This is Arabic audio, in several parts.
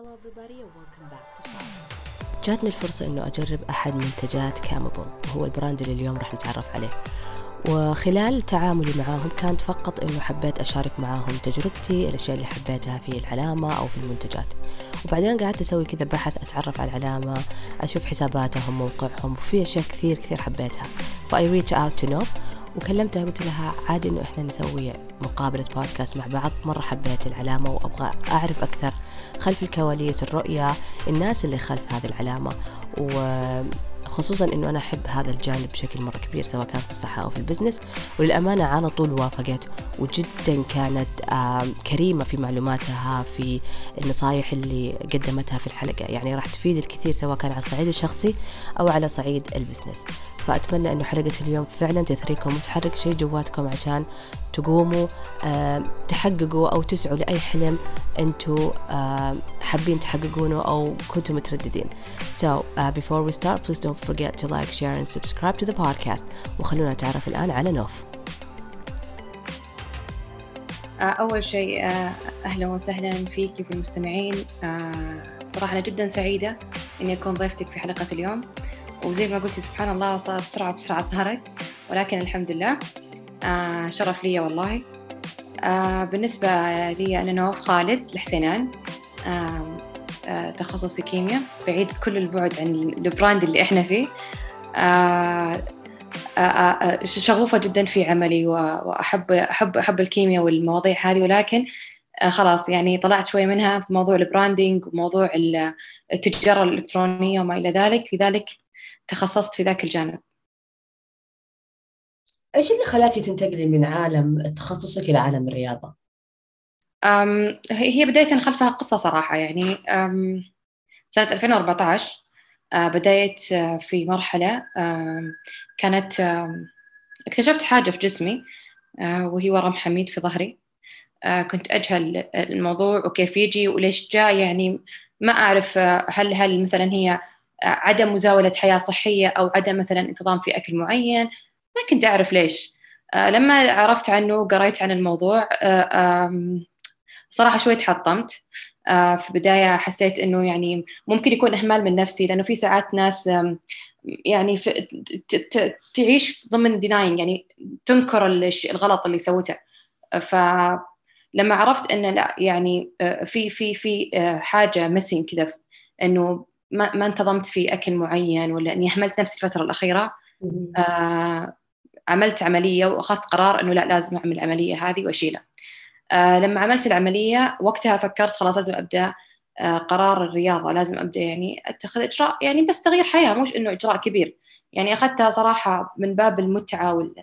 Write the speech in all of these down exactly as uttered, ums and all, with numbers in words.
Hello everybody and welcome back to Shops. جاتني الفرصة إنه أجرب أحد منتجات كامبل وهو البراند اللي اليوم راح نتعرف عليه. وخلال تعاملي معاهم كانت فقط إنه حبيت أشارك معاهم تجربتي، الأشياء اللي حبيتها في العلامة أو في المنتجات. وبعدين قعدت أسوي كذا بحث، أتعرف على العلامة، أشوف حساباتهم موقعهم، وفي أشياء كثير كثير حبيتها. فأي reach out to Noof وكلمتها، قلت لها عادي إنه إحنا نسوي مقابلة بودكاست مع بعض، مرة حبيت العلامة وأبغى أعرف أكثر خلف الكواليس، الرؤية، الناس اللي خلف هذه العلامة، وخصوصا إنه أنا أحب هذا الجانب بشكل مرة كبير سواء كان في الصحة أو في البزنس. وللأمانة على طول وافقت، وجدا كانت كريمة في معلوماتها، في النصايح اللي قدمتها في الحلقة، يعني راح تفيد الكثير سواء كان على الصعيد الشخصي أو على صعيد البزنس. فأتمنى أنه حلقة اليوم فعلا تثريكم وتحرك شيء جواتكم عشان تقوموا أه تحققوا أو تسعوا لأي حلم أنتوا أه حابين تحققونه أو كنتوا مترددين. So uh, before we start please don't forget to like, share and subscribe to the podcast. وخلونا نتعرف الآن على نوف. أول شيء أهلا وسهلا فيك وفي المستمعين. صراحة أنا جدا سعيدة أني أكون ضيفتك في حلقة اليوم، وزي ما قلت سبحان الله صار بسرعة بسرعة صارت، ولكن الحمد لله آه شرف لي والله. آه بالنسبة لي أنا نوف خالد الحسينان، آه آه تخصصي كيمياء، بعيد كل البعد عن البراند اللي إحنا فيه. آه آه آه شغوفة جدا في عملي، وأحب أحب أحب الكيمياء والمواضيع هذه، ولكن آه خلاص يعني طلعت شوي منها في موضوع البراندينج وموضوع التجارة الإلكترونية وما إلى ذلك، لذلك تخصصت في ذاك الجانب. إيش اللي خلاكي تنتقلي من عالم تخصصك إلى عالم الرياضة؟ أم هي بداية خلفها قصة صراحة، يعني سنة ألفين وأربعة عشر بداية في مرحلة كانت اكتشفت حاجة في جسمي وهي ورم حميد في ظهري. كنت أجهل الموضوع وكيف يجي وليش جاء، يعني ما أعرف هل هل مثلا هي عدم مزاولة حياة صحية أو عدم مثلا انتظام في أكل معين، ما كنت أعرف ليش. لما عرفت عنه قريت عن الموضوع صراحة شوي تحطمت في بداية، حسيت أنه يعني ممكن يكون إهمال من نفسي، لأنه في ساعات ناس يعني تعيش ضمن ديناين، يعني تنكر الغلط اللي سوته. فلما عرفت أنه لا، يعني في في في حاجة مسين كذا، أنه ما ما انتظمت في أكل معين ولا إني أهملت نفسي الفترة الأخيرة. آه عملت عملية وأخذت قرار إنه لا، لازم أعمل العملية هذه وأشيلها. آه لما عملت العملية وقتها فكرت خلاص لازم أبدأ آه قرار الرياضة، لازم أبدأ يعني أتخذ إجراء، يعني بس تغيير حياة، مش إنه إجراء كبير. يعني أخذتها صراحة من باب المتعة وال...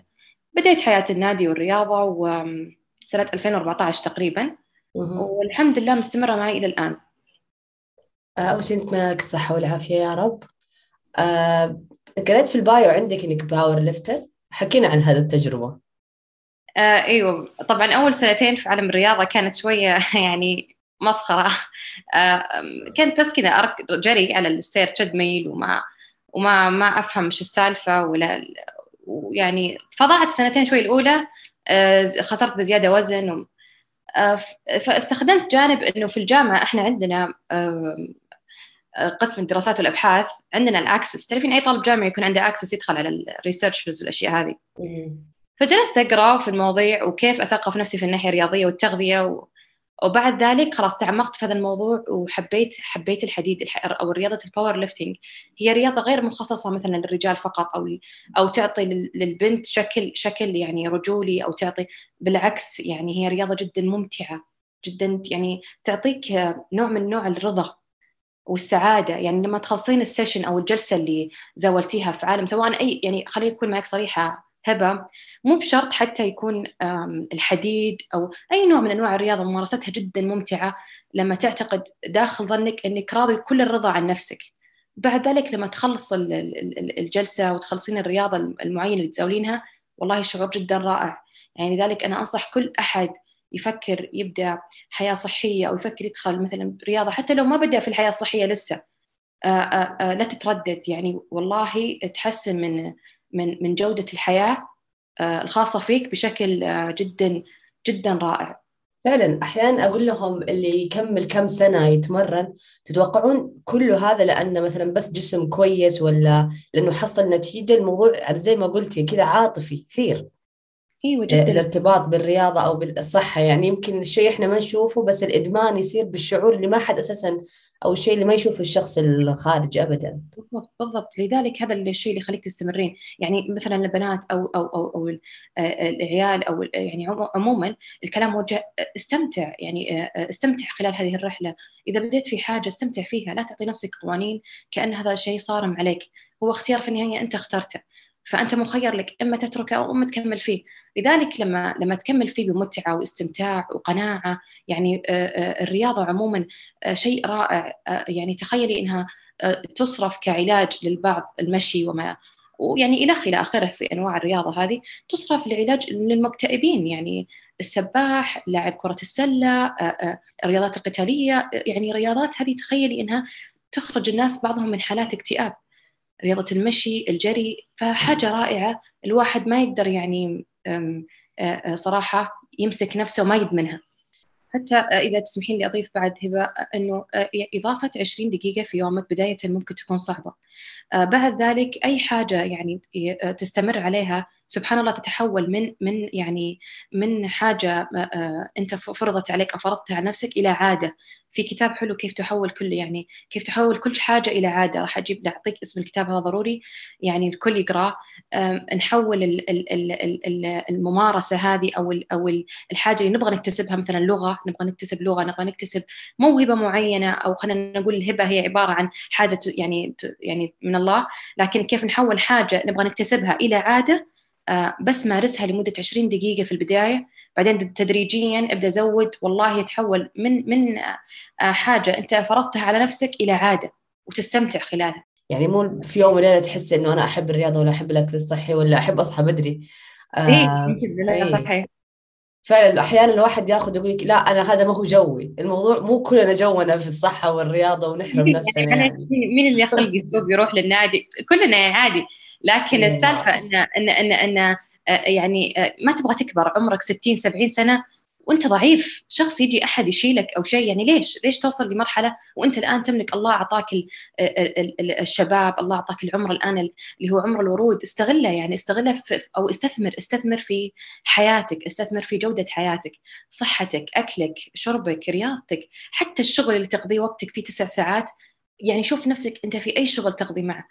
بدأت حياة النادي والرياضة وسنة ألفين وأربعة عشر تقريبا، والحمد لله مستمرة معي إلى الآن. أول شيء نتمنى لك الصحة والعافية يا رب. أه، قرأت في البايو عندك إنك باور ليفتر، حكينا عن هذا التجربة. أه، أيوة طبعا أول سنتين في عالم الرياضة كانت شوية يعني مسخرة. أه، كانت بس كذا أركض جري على السير تريدميل، وما وما ما أفهم شو السالفة ولا، ويعني فضعت سنتين شوي الأولى. أه، خسرت بزيادة وزن و... أه، فاستخدمت جانب إنه في الجامعة إحنا عندنا أه، قسم الدراسات والأبحاث، عندنا الأكسس، تعرفين أي طالب جامعي يكون عنده أكسس يدخل على الريسيرشرز والأشياء هذه. فجلست أقرأ في المواضيع وكيف أثقف نفسي في الناحية الرياضية والتغذية و... وبعد ذلك خلاص تعمقت في هذا الموضوع، وحبيت حبيت الحديد الح... أو رياضة الباور ليفتنج. هي رياضة غير مخصصة مثلا للرجال فقط، أو أو تعطي للبنت شكل شكل يعني رجولي، أو تعطي، بالعكس يعني هي رياضة جدا ممتعة جدا، يعني تعطيك نوع من نوع الرضا والسعادة. يعني لما تخلصين السيشن أو الجلسة اللي زاولتيها في عالم، سواء أي، يعني خليني أكون معك صريحة هبة، مو بشرط حتى يكون الحديد أو أي نوع من أنواع الرياضة، ممارستها جدا ممتعة لما تعتقد داخل ظنك أنك راضي كل الرضا عن نفسك. بعد ذلك لما تخلص الجلسة وتخلصين الرياضة المعينة اللي تزاولينها، والله شعور جدا رائع. يعني لذلك أنا أنصح كل أحد يفكر يبدأ حياة صحية، أو يفكر يدخل مثلا رياضة، حتى لو ما بدأ في الحياة الصحية لسه، آآ آآ لا تتردد. يعني والله تحسن من من من جودة الحياة الخاصة فيك بشكل جدا جدا رائع. فعلا احيانا اقول لهم اللي يكمل كم سنه يتمرن، تتوقعون كل هذا لانه مثلا بس جسم كويس ولا لانه حصل نتيجه؟ الموضوع زي ما قلتي كذا عاطفي كثير. ايوه جدا. الارتباط بالرياضه او بالصحه، يعني يمكن الشيء احنا ما نشوفه بس الادمان يصير بالشعور اللي ما حد اساسا، او الشيء اللي ما يشوفه الشخص الخارج ابدا. بالضبط بالضبط. لذلك هذا الشيء اللي خليك تستمرين، يعني مثلا البنات او او او او العيال او يعني عموما الكلام موجه استمتع، يعني استمتع خلال هذه الرحله. اذا بديت في حاجه استمتع فيها، لا تعطي نفسك قوانين كأن هذا الشيء صارم عليك. هو اختيار في النهايه انت اخترته، فانت مخير لك اما تتركه او اما تكمل فيه. لذلك لما لما تكمل فيه بمتعه واستمتاع وقناعه، يعني الرياضه عموما شيء رائع. يعني تخيلي انها تصرف كعلاج للبعض، المشي وما ويعني الى خلال اخره في انواع الرياضه هذه، تصرف لعلاج للمكتئبين، يعني السباح، لاعب كره السله، الرياضات القتاليه، يعني رياضات هذه تخيلي انها تخرج الناس بعضهم من حالات اكتئاب. رياضة المشي، الجري، فحاجة رائعة الواحد ما يقدر يعني صراحة يمسك نفسه وما يدمنها. حتى إذا تسمحين لي أضيف بعد هبة، أنه إضافة عشرين دقيقة في يومك بداية ممكن تكون صعبة، بعد ذلك أي حاجة يعني تستمر عليها سبحان الله تتحول من من يعني من حاجة أنت فرضت عليك أو فرضتها على نفسك إلى عادة. في كتاب حلو كيف تحول كل يعني كيف تحول كل حاجة إلى عادة، راح أجيب لأعطيك اسم الكتاب هذا ضروري يعني الكل يقرأ. نحول ال ال ال ال الممارسة هذه أو ال أو الحاجة اللي نبغى نكتسبها، مثلا لغة، نبغى نكتسب لغة، نبغى نكتسب موهبة معينة، أو خلينا نقول الهبة هي عبارة عن حاجة يعني يعني من الله، لكن كيف نحول حاجة نبغى نكتسبها إلى عادة. بس مارسها لمدة عشرين دقيقة في البداية، بعدين تدريجياً أبدأ زود، والله يتحول من من حاجة أنت فرضتها على نفسك إلى عادة وتستمتع خلالها. يعني مو في يوم وليلة تحس إنه أنا أحب الرياضة ولا أحب الأكل الصحي ولا أحب أصحى بدري. إيه يمكن لا صحيح. فعلاً أحياناً الواحد يأخذ يقول لك لا أنا هذا ما هو جوي، الموضوع مو كلنا جونا في الصحة والرياضة ونحرم نفسنا. يعني, يعني مين اللي يخلق السوق يروح للنادي؟ كلنا عادي. لكن السالفة أن أن أن أن يعني ما تبغى تكبر عمرك ستين سبعين سنة وأنت ضعيف، شخص يجي أحد يشيلك أو شيء، يعني ليش ليش توصل لمرحلة وأنت الآن تملك، الله أعطاك الشباب، الله أعطاك العمر الآن اللي هو عمر الورود، استغله يعني استغله في أو استثمر استثمر في حياتك، استثمر في جودة حياتك، صحتك، أكلك، شربك، رياضتك، حتى الشغل اللي تقضي وقتك فيه تسع ساعات، يعني شوف نفسك أنت في أي شغل تقضي معه،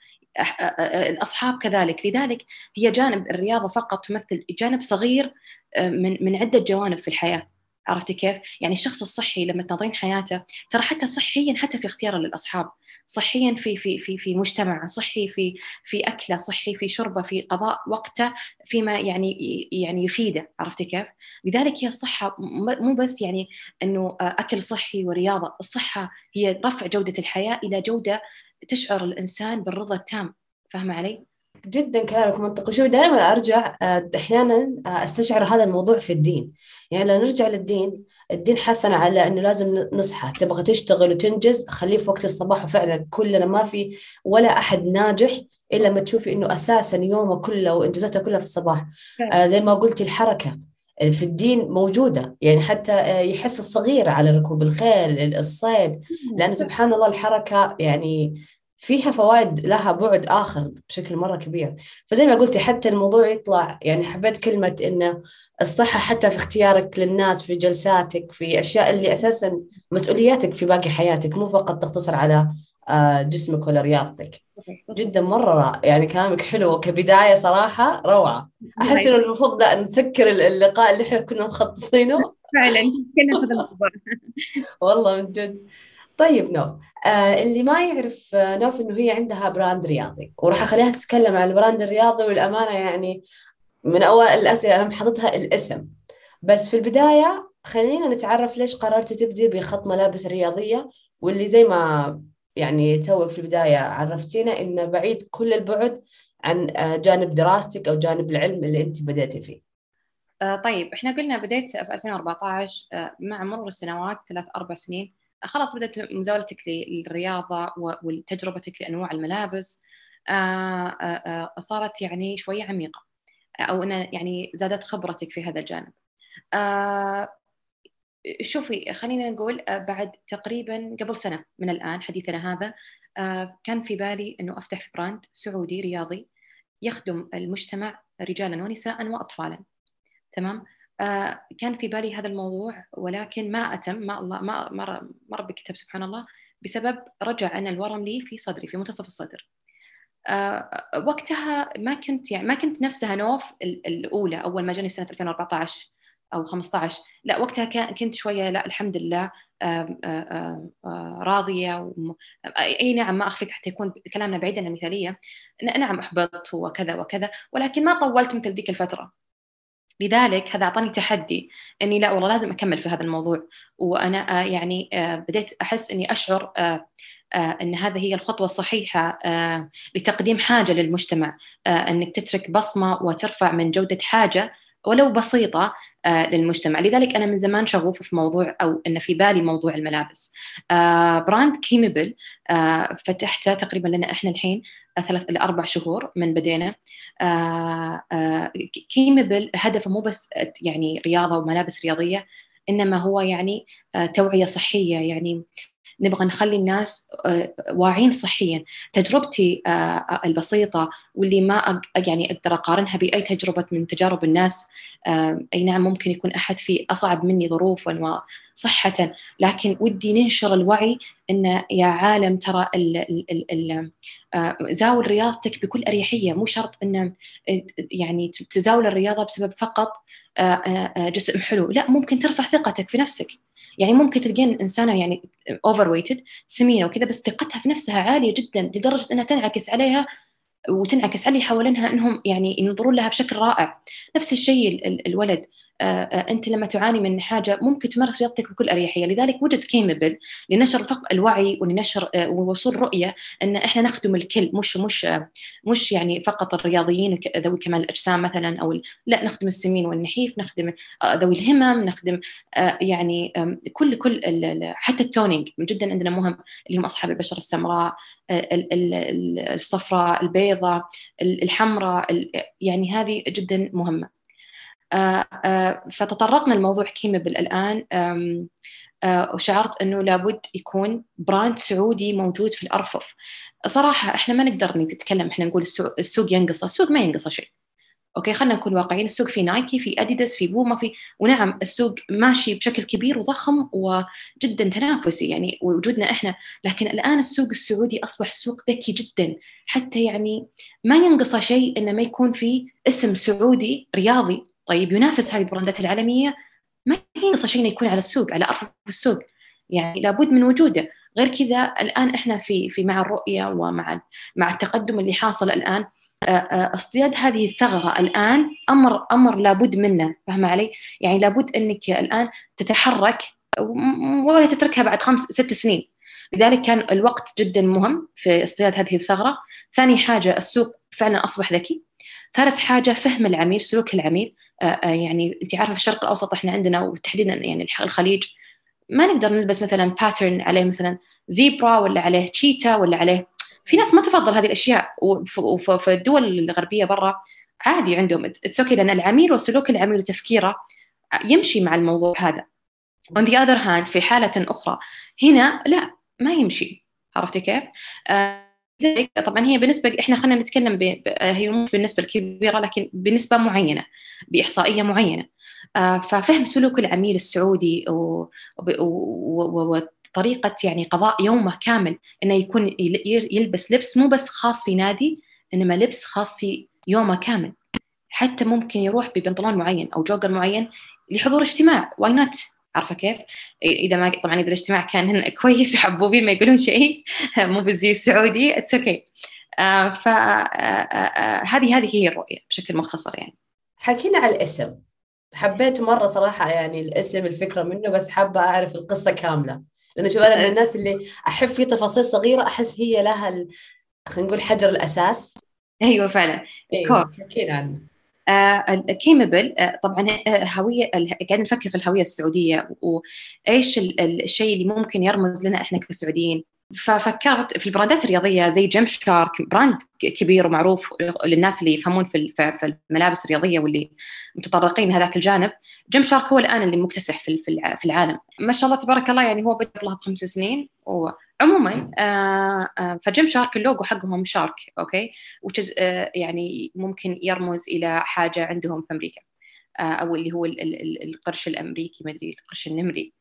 الأصحاب كذلك. لذلك هي جانب الرياضة فقط تمثل جانب صغير من من عدة جوانب في الحياة. عرفتي كيف؟ يعني الشخص الصحي لما تنظرين حياته، ترى حتى صحيا حتى في اختياره للأصحاب، صحيا في في في في مجتمعه، صحي في في أكله، صحي في شربه، في قضاء وقته فيما يعني يعني يفيده. عرفتي كيف؟ لذلك هي الصحة مو بس يعني إنه أكل صحي ورياضة، الصحة هي رفع جودة الحياة إلى جودة تشعر الإنسان بالرضا التام. فاهمة علي؟ جدا كلامك منطقي. شوف دائما أرجع أحيانا أستشعر هذا الموضوع في الدين، يعني لو نرجع للدين، الدين حثنا على أنه لازم نصحى، تبغى تشتغل وتنجز خليه في وقت الصباح. وفعلا كلنا ما في ولا أحد ناجح إلا ما تشوفي أنه أساسا يومه كله وإنجازاته كلها في الصباح. آه زي ما قلتي الحركة في الدين موجودة، يعني حتى يحث الصغير على ركوب الخيل، الصيد، لأنه سبحان الله الحركة يعني فيها فوائد لها بعد آخر بشكل مرة كبير. فزي ما قلتي حتى الموضوع يطلع، يعني حبيت كلمة إنه الصحة حتى في اختيارك للناس، في جلساتك، في أشياء اللي أساساً مسؤولياتك في باقي حياتك، مو فقط تقتصر على جسمك ولا رياضتك. جدا مرة يعني كلامك حلو كبداية صراحة روعة. أحس إنه المفروض أن نسكر اللقاء اللي إحنا كنا مخططينه فعلاً، كنا ناخذ الخبر والله من جد. طيب نوف، آه اللي ما يعرف آه نوف إنه هي عندها براند رياضي، وراح أخليها تتكلم عن البراند الرياضي. والأمانة يعني من أول الأسئلة أنا حاطتها الاسم، بس في البداية خلينا نتعرف ليش قررت تبدي بخط ملابس رياضية، واللي زي ما يعني توك في البداية عرفتينا إنه بعيد كل البعد عن جانب دراستك أو جانب العلم اللي أنت بدأتي فيه. آه طيب إحنا قلنا بديت في ألفين وأربعة عشر، آه مع مرور السنوات ثلاث أربع سنين آه خلاص بدأت مزاولتك للرياضة وتجربتك لأنواع الملابس آه آه آه صارت يعني شوية عميقة، آه أو أن يعني زادت خبرتك في هذا الجانب. آه شوفي خلينا نقول بعد تقريبا قبل سنة من الآن حديثنا هذا كان في بالي أنه أفتح في براند سعودي رياضي يخدم المجتمع رجالا ونساء وأطفالا، تمام؟ كان في بالي هذا الموضوع ولكن ما أتم، ما الله ما ما ربي كتب سبحان الله، بسبب رجع أنا الورم لي في صدري في منتصف الصدر. وقتها ما كنت يعني ما كنت نفسها نوف الأولى أول ما جاني سنة ألفين وأربعة عشر أو خمسة عشر، لا وقتها كنت شوية لا الحمد لله آآ آآ آآ راضية وم... أي نعم ما أخفيك حتى يكون كلامنا بعيد عن المثالية، نعم أحبط وكذا وكذا، ولكن ما طولت مثل ذيك الفترة. لذلك هذا أعطاني تحدي أني لا والله لازم أكمل في هذا الموضوع، وأنا يعني بديت أحس أني أشعر أن هذا هي الخطوة الصحيحة لتقديم حاجة للمجتمع، أنك تترك بصمة وترفع من جودة حاجة ولو بسيطة للمجتمع. لذلك أنا من زمان شغوفة في موضوع أو أن في بالي موضوع الملابس. براند كيمبل فتحته تقريبا لنا إحنا الحين ثلاث إلى أربع شهور من بدينا. كيمبل هدفه مو بس يعني رياضة وملابس رياضية، إنما هو يعني توعية صحية، يعني نبغى نخلي الناس واعين صحياً. تجربتي البسيطة واللي ما يعني أقدر أقارنها بأي تجربة من تجارب الناس، أي نعم ممكن يكون أحد في أصعب مني ظروفاً وصحة، لكن ودي ننشر الوعي إن يا عالم ترى ال ال ال زاول رياضتك بكل أريحية، مو شرط إن يعني تزاول الرياضة بسبب فقط جسم حلو، لا ممكن ترفع ثقتك في نفسك. يعني ممكن تلقين إنسانة يعني overweighted سمينة وكذا، بس ثقتها في نفسها عالية جدا لدرجة أنها تنعكس عليها وتنعكس علي حوالينها أنهم يعني ينظرون لها بشكل رائع. نفس الشيء الولد، أنت لما تعاني من حاجة ممكن تمارس رياضتك بكل أريحية. لذلك وجد كيمبل لنشر فقط الوعي ولنشر ووصول رؤية أن إحنا نخدم الكل، مش مش مش يعني فقط الرياضيين ذوي كمال الأجسام مثلا، أو لا نخدم السمين والنحيف، نخدم ذوي الهمم، نخدم يعني كل كل حتى التونينج جدا عندنا مهم، اللي هم أصحاب البشرة السمراء، الصفراء، البيضة، الحمراء، يعني هذه جدا مهمة. آه آه فتطرقنا لموضوع كيمبل الآن، آم آه وشعرت أنه لابد يكون براند سعودي موجود في الأرفف. صراحة إحنا ما نقدر نتكلم، إحنا نقول السوق, السوق ينقص، السوق ما ينقص شيء، أوكي خلنا نكون واقعيين. السوق في نايكي، في أديداس، في بوما، في ونعم السوق ماشي بشكل كبير وضخم وجدا تنافسي يعني وجودنا إحنا، لكن الآن السوق السعودي أصبح سوق ذكي جدا، حتى يعني ما ينقص شيء إنه ما يكون في اسم سعودي رياضي طيب ينافس هذه البراندات العالمية. ما ينقص شيء يكون على السوق، على أرفف السوق، يعني لابد من وجوده. غير كذا الآن إحنا في في مع الرؤية ومع مع التقدم اللي حاصل الآن، اصطياد هذه الثغرة الآن أمر أمر لابد منه، فهم علي؟ يعني لابد أنك الآن تتحرك ولا تتركها بعد خمس ست سنين. لذلك كان الوقت جدا مهم في اصطياد هذه الثغرة. ثاني حاجة السوق فعلا أصبح ذكي. ثالث حاجة فهم العميل، سلوك العميل. يعني أنت عارفة في الشرق الأوسط إحنا عندنا وتحديدا يعني الخليج ما نقدر نلبس مثلا باترن عليه مثلا زيبرا ولا عليه تشيتا ولا عليه، في ناس ما تفضل هذه الأشياء، وفي الدول الغربية برا عادي عندهم اتسوكي، لأن العميل وسلوك العميل وتفكيره يمشي مع الموضوع هذا. on the other hand في حالة أخرى هنا لا ما يمشي، عرفتي كيف؟ طبعا هي بالنسبه احنا خلينا نتكلم ب... هي مش بالنسبه الكبيره لكن بنسبه معينه باحصائيه معينه. ففهم سلوك العميل السعودي وطريقه و... و... يعني قضاء يومه كامل، انه يكون يلبس لبس مو بس خاص في نادي، انما لبس خاص في يومه كامل. حتى ممكن يروح ببنطلون معين او جوجر معين لحضور اجتماع، واي نوت، عارفة كيف؟ إذا ما طبعاً إذا الاجتماع كان هن كويس وحبوبي ما يقولون شيء مو بالزي السعودي it's okay. آه فهذه هذه هي الرؤية بشكل مختصر. يعني حكينا على الاسم، حبيت مرة صراحة يعني الاسم الفكرة منه، بس حابة أعرف القصة كاملة، لأنه شو أنا من الناس اللي أحب في تفاصيل صغيرة أحس هي لها ال... خلينا نقول حجر الأساس. أيوة فعلاً. أيوة حكينا عنه. كيمبل uh, uh, طبعا هوية ال... كان نفكر في الهوية السعودية وإيش ال... الشيء اللي ممكن يرمز لنا إحنا كسعوديين ففكرت في البراندات الرياضية زي جيم شارك، براند كبير ومعروف للناس اللي يفهمون في في الملابس الرياضية واللي متطرقين هذاك الجانب. جيم شارك هو الآن اللي مكتسح في في العالم ما شاء الله تبارك الله، يعني هو بدأ لها بخمس سنين. وعموما فجيم شارك اللوجو حقهم شارك أوكي، وتز يعني ممكن يرمز إلى حاجة عندهم في أمريكا أو اللي هو القرش الأمريكي، ما أدري القرش النمري.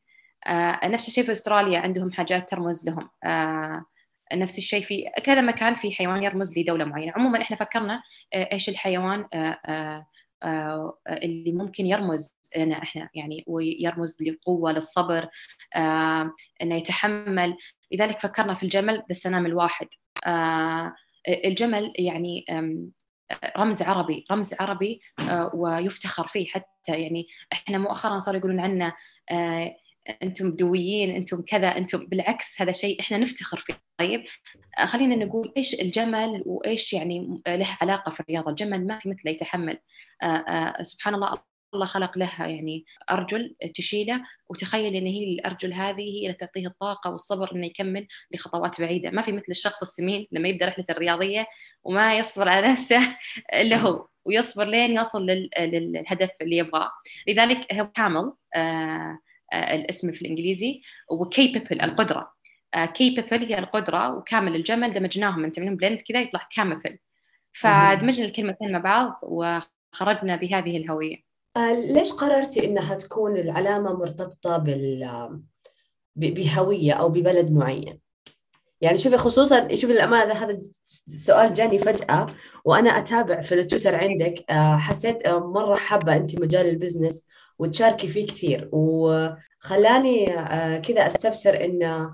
آه، نفس الشيء في أستراليا عندهم حاجات ترمز لهم، آه، نفس الشيء في كذا مكان في حيوان يرمز لدولة معينة. عموما إحنا فكرنا آه، إيش الحيوان آه، آه، آه، اللي ممكن يرمز لنا إحنا يعني، ويرمز للقوة للصبر آه، إنه يتحمل. لذلك فكرنا في الجمل بالسنام الواحد. آه، الجمل يعني رمز عربي، رمز عربي آه، ويفتخر فيه. حتى يعني إحنا مؤخرا صار يقولون عنا آه، أنتم بدويين، أنتم كذا، أنتم بالعكس. هذا شيء إحنا نفتخر فيه. طيب خلينا نقول إيش الجمل وإيش يعني له علاقة في الرياضة. الجمل ما في مثله، يتحمل. آآ آآ سبحان الله، الله خلق لها يعني أرجل تشيله، وتخيل إن هي الأرجل هذه هي اللي تعطيه الطاقة والصبر إنه يكمل لخطوات بعيدة. ما في مثل الشخص السمين لما يبدأ رحلة الرياضية وما يصبر على نفسه إلا هو، ويصبر لين يصل لل... للهدف اللي يبغاه. لذلك هو كامل آآ الاسم في الإنجليزي، وكيببل القدرة. كيببل هي القدرة، وكامل الجمل دمجناهم، نتعملهم بلند كذا يطلع كامبل. فدمجنا الكلمتين مع بعض وخرجنا بهذه الهوية. ليش قررتي إنها تكون العلامة مرتبطة بال بهوية أو ببلد معين؟ يعني شوفي خصوصا، شوفي الأمانة هذا السؤال جاني فجأة وأنا أتابع في التويتر عندك، حسيت مرة حابة أنت مجال البزنس وتشاركي فيه كثير، وخلاني كذا أستفسر إنه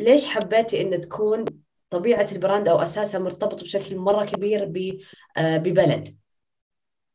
ليش حبيتي إن تكون طبيعة البراند أو أساسها مرتبط بشكل مرة كبير ببلد.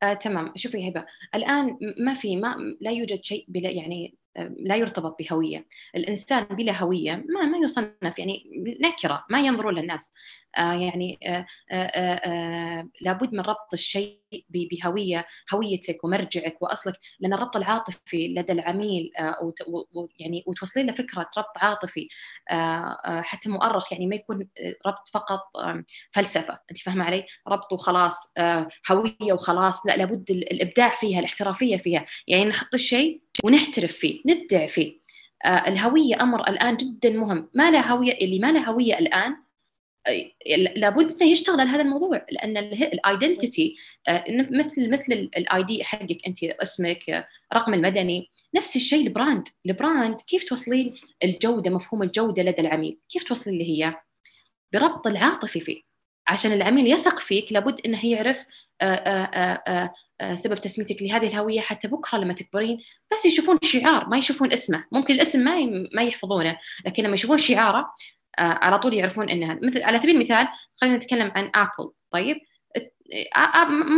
آه، تمام. شوفي هبة، الآن ما في ما لا يوجد شيء بلا يعني لا يرتبط بهوية. الإنسان بلا هوية ما ما يصنف يعني نكرة، ما ينظروا للناس. آه يعني آه آه آه لابد من ربط الشيء بهوية، هويتك ومرجعك وأصلك، لأن الربط العاطفي لدى العميل آه ويعني وتوصلي له فكرة ربط عاطفي آه آه حتى مؤرخ، يعني ما يكون ربط فقط آه فلسفة. أنت فاهمة علي؟ ربط وخلاص، آه هوية وخلاص. لا، لابد الإبداع فيها، الاحترافية فيها، يعني نحط الشيء ونحترف فيه، نبدع فيه. آه الهوية أمر الآن جدا مهم. ما لا هوية، اللي ما لا هوية الآن لابد أن يشتغل على هذا الموضوع، لأن الايدنتيتي مثل مثل الاي دي حقك أنت، اسمك، رقم المدني، نفس الشيء البراند. البراند كيف توصلين الجودة، مفهوم الجودة لدى العميل كيف توصلين اللي هي بربط العاطفي فيه، عشان العميل يثق فيك. لابد أنه يعرف سبب تسميتك لهذه الهوية، حتى بكرة لما تكبرين بس يشوفون شعار، ما يشوفون اسمه. ممكن الاسم ما ما يحفظونه، لكن لما يشوفون شعاره على طول يعرفون إن هذا. مثل على سبيل المثال خلينا نتكلم عن آبل. طيب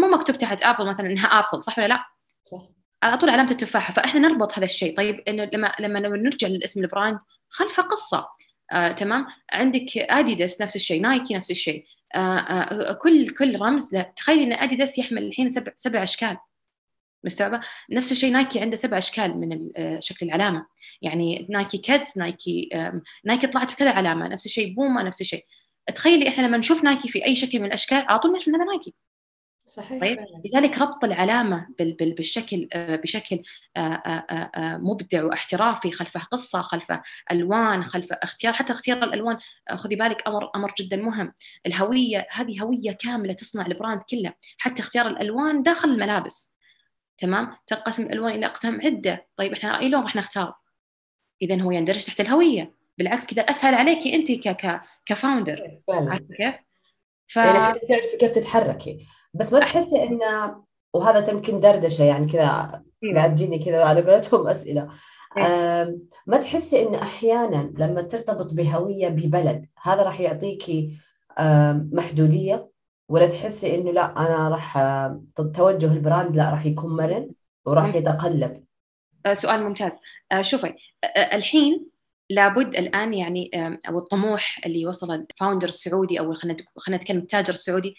مو مكتوب تحت آبل مثلا إنها آبل، صح ولا لا؟ صح. على طول علامة التفاحة. فإحنا نربط هذا الشيء. طيب إنه لما لما نرجع للاسم البراند خلفه قصة. آه، تمام. عندك أديداس نفس الشيء، نايكي نفس الشيء. آه، آه، كل كل رمز له. تخيل إن أديداس يحمل الحين سبع سبع أشكال. مستوعبة؟ نفس الشيء نايكي عنده سبع أشكال من شكل العلامة، يعني نايكي كيدز، نايكي نايكي طلعت بكذا علامة. نفس الشيء بوما، نفس الشيء. تخيلي إحنا لما نشوف نايكي في أي شكل من الأشكال على طول نعرف إن هذا نايكي. صحيح. طيب؟ لذلك ربط العلامة بالشكل بشكل مبدع واحترافي، خلفه قصة، خلفه ألوان، خلفه اختيار. حتى اختيار الألوان خذي بالك أمر أمر جدا مهم. الهوية هذه هوية كاملة تصنع البراند كله، حتى اختيار الألوان داخل الملابس. تمام. تنقسم الألوان إلى أقسام عدة. طيب إحنا أي لون راح نختار؟ إذن هو يندرج تحت الهوية. بالعكس كذا أسهل عليكي أنت ك ك كفاوندر. عارفة كيف؟ ف... يعني كنت تعرف كيف تتحركي، بس ما تحسي إنه، وهذا يمكن دردشة يعني كذا قاعد تجيني كذا على قولتهم أسئلة. ما تحسي إنه أحيانا لما ترتبط بهوية ببلد هذا راح يعطيكي محدودية، ولا تحسي إنه لا أنا راح توجه البراند لا راح يكون مرن وراح يتقلب؟ سؤال ممتاز. شوفي الحين لابد الآن يعني، أو الطموح اللي وصل الفاوندر السعودي، أو خلينا خلينا نتكلم التاجر السعودي،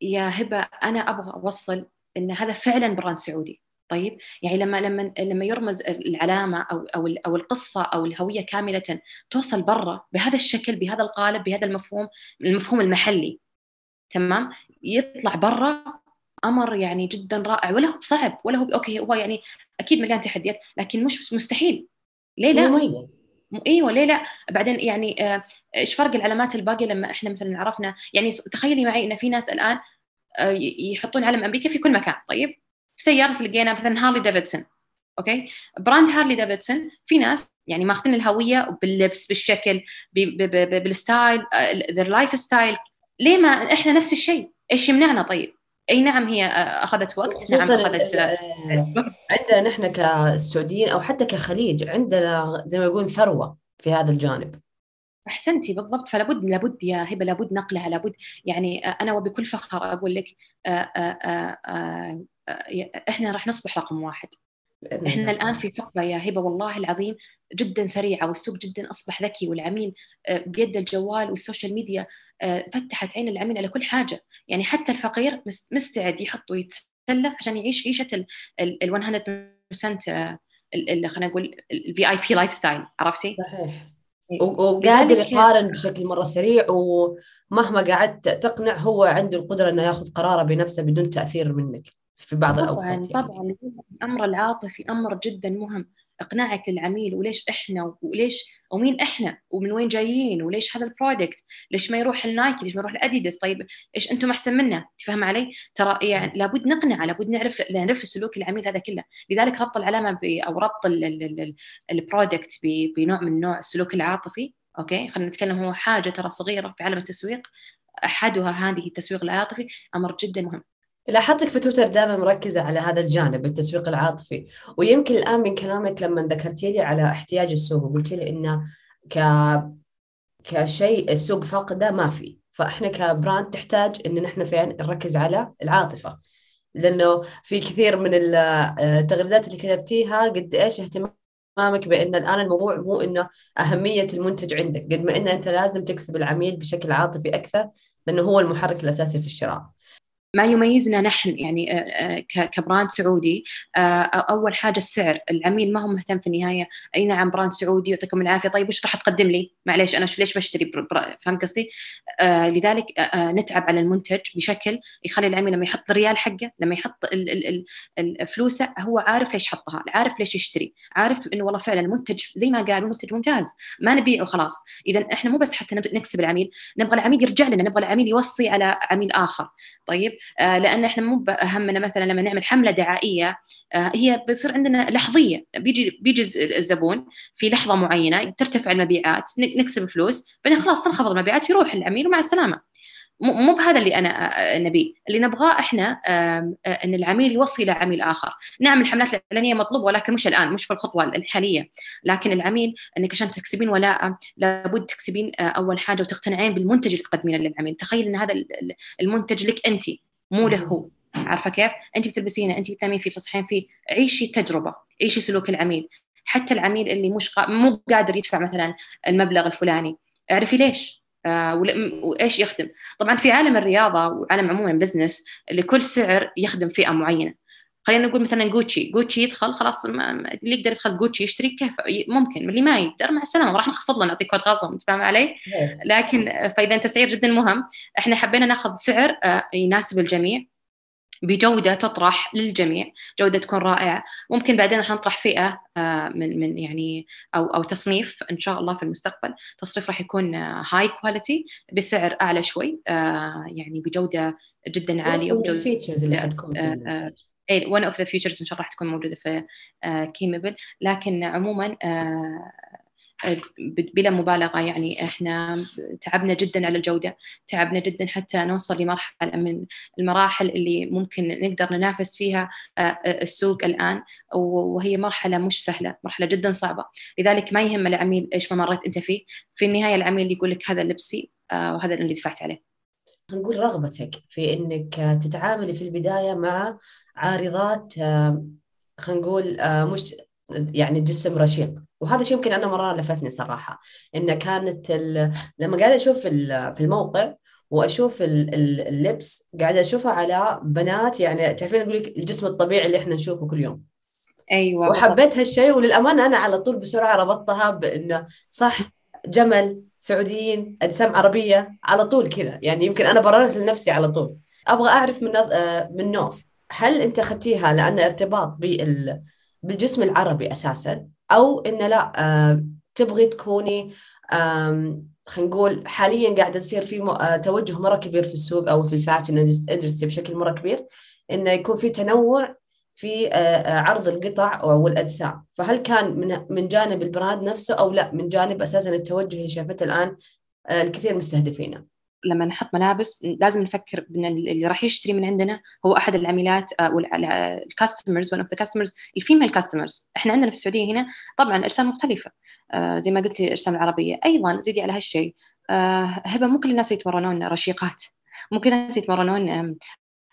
يا هبة أنا أبغى أوصل إن هذا فعلا براند سعودي. طيب يعني لما لما لما يرمز العلامه او او او القصه او الهويه كامله توصل برا بهذا الشكل بهذا القالب بهذا المفهوم المفهوم المحلي، تمام، يطلع برا امر يعني جدا رائع، ولا هو صعب ولا هو اوكي، هو يعني اكيد مليان تحديات لكن مش مستحيل. ليه لا؟ مميز. ايوه ليه لا؟ بعدين يعني ايش فرق العلامات الباقيه لما احنا مثلا عرفنا، يعني تخيلي معي ان في ناس الان يحطون علم امريكا في كل مكان. طيب في سياره لقينا مثلا هارلي ديفيدسون، اوكي، براند هارلي ديفيدسون، في ناس يعني ماخذين الهويه باللبس بالشكل بالستايل ذير لايف ستايل، ليه ما احنا نفس الشيء؟ ايش يمنعنا؟ طيب اي نعم هي اخذت وقت، نعم اخذت عندنا نحن كسعوديين او حتى كخليج عندنا زي ما يقولون ثروه في هذا الجانب. احسنتي بالضبط. فلابد لابد يا هبه لابد نقلها، لابد يعني انا وبكل فخر اقول لك آآ آآ آآ احنا راح نصبح رقم واحد. احنا الان في حقبه يا هبه والله العظيم جدا سريعه، والسوق جدا اصبح ذكي، والعميل بيد الجوال والسوشيال ميديا فتحت عين العميل على كل حاجه، يعني حتى الفقير مستعد يحط ويتسلف عشان يعيش عيشه ال مية بالمية اللي خلينا نقول الفي اي بي لايف ستايل، عرفتي؟ صحيح. وقادر يقارن بشكل مره سريع، ومهما قعدت تقنع هو عنده القدره انه ياخذ قراره بنفسه بدون تاثير منك في بعض الاوقات. طبعا يعني. طبعا الامر العاطفي امر جدا مهم، اقناعك للعميل وليش احنا وليش ومين احنا ومن وين جايين وليش هذا البرودكت، ليش ما يروح النايكي، ليش ما يروح الاديداس، طيب ايش انتم احسن منا، تفهم علي؟ ترى يعني لابد نقنع، لابد نعرف نعرف سلوك العميل هذا كله. لذلك ربط العلامه او ربط البرودكت بنوع من نوع السلوك العاطفي، اوكي خلينا نتكلم، هو حاجه ترى صغيره في عالم التسويق، احدها هذه التسويق العاطفي، امر جدا مهم. لاحظتك في تويتر دائما مركزة على هذا الجانب التسويق العاطفي، ويمكن الآن من كلامك لما ذكرتي لي على احتياج السوق وقلتي لي إنه ك... كشيء السوق فاقده ما في، فإحنا كبراند تحتاج إن نحن فين نركز على العاطفة، لأنه في كثير من التغريدات اللي كتبتيها قد إيش اهتمامك بأن الآن الموضوع مو إنه أهمية المنتج عندك قد ما إنه أنت لازم تكسب العميل بشكل عاطفي أكثر، لأنه هو المحرك الأساسي في الشراء. ما يميزنا نحن يعني كبراند سعودي، أول حاجة السعر، العميل ما هو مهتم في النهاية، أي نعم براند سعودي يعطيكم العافية، طيب وش راح تقدم لي؟ معليش أنا ليش بشتري؟ فهم قصدي؟ لذلك نتعب على المنتج بشكل يخلي العميل لما يحط الريال حقه، لما يحط الفلوسه هو عارف ليش حطها، عارف ليش يشتري، عارف إنه والله فعلا المنتج زي ما قالوا منتج ممتاز ما نبيعه خلاص. إذا إحنا مو بس حتى نكسب العميل، نبغى العميل يرجع لنا، نبغى العميل يوصي على عميل آخر. طيب لأن إحنا مو أهمنا مثلا لما نعمل حملة دعائية، هي بيصير عندنا لحظية، بيجي بيجي الزبون في لحظة معينة، ترتفع المبيعات، نكسب فلوس، بعدين خلاص تنخفض المبيعات، يروح العميل ومع السلامة. مو بهذا اللي أنا نبي، اللي نبغاه إحنا أن العميل يوصل إلى عميل آخر. نعم الحملات الإعلانية مطلوبة ولكن مش الآن، مش في الخطوة الحالية، لكن العميل أنك عشان تكسبين ولاءه لابد تكسبين أول حاجة وتقتنعين بالمنتج اللي تقدمينه للعميل. تخيل أن هذا المنتج لك أنت مو له هو، عارفة كيف؟ أنت بتلبسينه، أنت بتنامين فيه، بتصحين فيه، عيشي التجربة، عيشي سلوك العميل. حتى العميل اللي مش قا... مو قادر يدفع مثلا المبلغ الفلاني، اعرفي ليش آه وإيش يخدم. طبعا في عالم الرياضة وعالم عموما بزنس لكل سعر يخدم فئة معينة. خلينا نقول مثلا جوتشي، جوتشي يدخل خلاص، اللي يقدر يدخل جوتشي يشتري كيف ممكن، اللي ما يقدر مع السلامه، راح نخفض له، نعطيه كود خصم، تفهم علي؟ لكن فاذا تسعير جدا مهم، احنا حبينا ناخذ سعر يناسب الجميع بجوده تطرح للجميع، جوده تكون رائعه. ممكن بعدين راح نطرح فئه من من يعني او او تصنيف ان شاء الله في المستقبل، تصنيف راح يكون هاي كواليتي بسعر اعلى شوي، يعني بجوده جدا عاليه وجوده الفيتشرز اللي عندكم اي one of the features ان شاء الله راح تكون موجوده في Campbell. لكن عموما بلا مبالغه يعني احنا تعبنا جدا على الجوده، تعبنا جدا حتى نوصل لمرحله من المراحل اللي ممكن نقدر ننافس فيها السوق الان، وهي مرحله مش سهله، مرحله جدا صعبه. لذلك ما يهم العميل ايش ما مرت انت فيه، في النهايه العميل يقول لك هذا لبسي وهذا اللي دفعت عليه. نقول رغبتك في إنك تتعاملي في البداية مع عارضات خلينا نقول مش يعني جسم رشيق، وهذا شيء يمكن أنا مرة لفتني صراحة، إن كانت لما قاعدة أشوف في الموقع واشوف اللبس قاعده اشوفها على بنات، يعني تعرفين اقول لك الجسم الطبيعي اللي احنا نشوفه كل يوم. ايوه وحبيت هالشيء، وللامانه انا على طول بسرعه ربطتها بانه صح جمل سعوديين اجسام عربيه على طول كذا، يعني يمكن انا بررت لنفسي على طول. ابغى اعرف من من نوف، هل انت اخذتيها لان ارتباط بال بالجسم العربي اساسا، او ان لا تبغي تكوني خلينا نقول حاليا قاعده تصير في توجه مره كبير في السوق او في الفاشن اندستري بشكل مره كبير، انه يكون في تنوع في عرض القطع او الاجسام، فهل كان من من جانب البراند نفسه او لا من جانب اساسا التوجه اللي شافته الان الكثير مستهدفينه؟ لما نحط ملابس لازم نفكر بأن اللي راح يشتري من عندنا هو أحد العميلات أو الكاستمرز، one of the customers، الفيميل كاستمرز. إحنا عندنا في السعودية هنا طبعاً أجسام مختلفة زي ما قلت لي، الأجسام العربية أيضاً زيدي على هالشيء هبة، مو كل الناس يتمرنون رشيقات، مو كل الناس يتمرنون،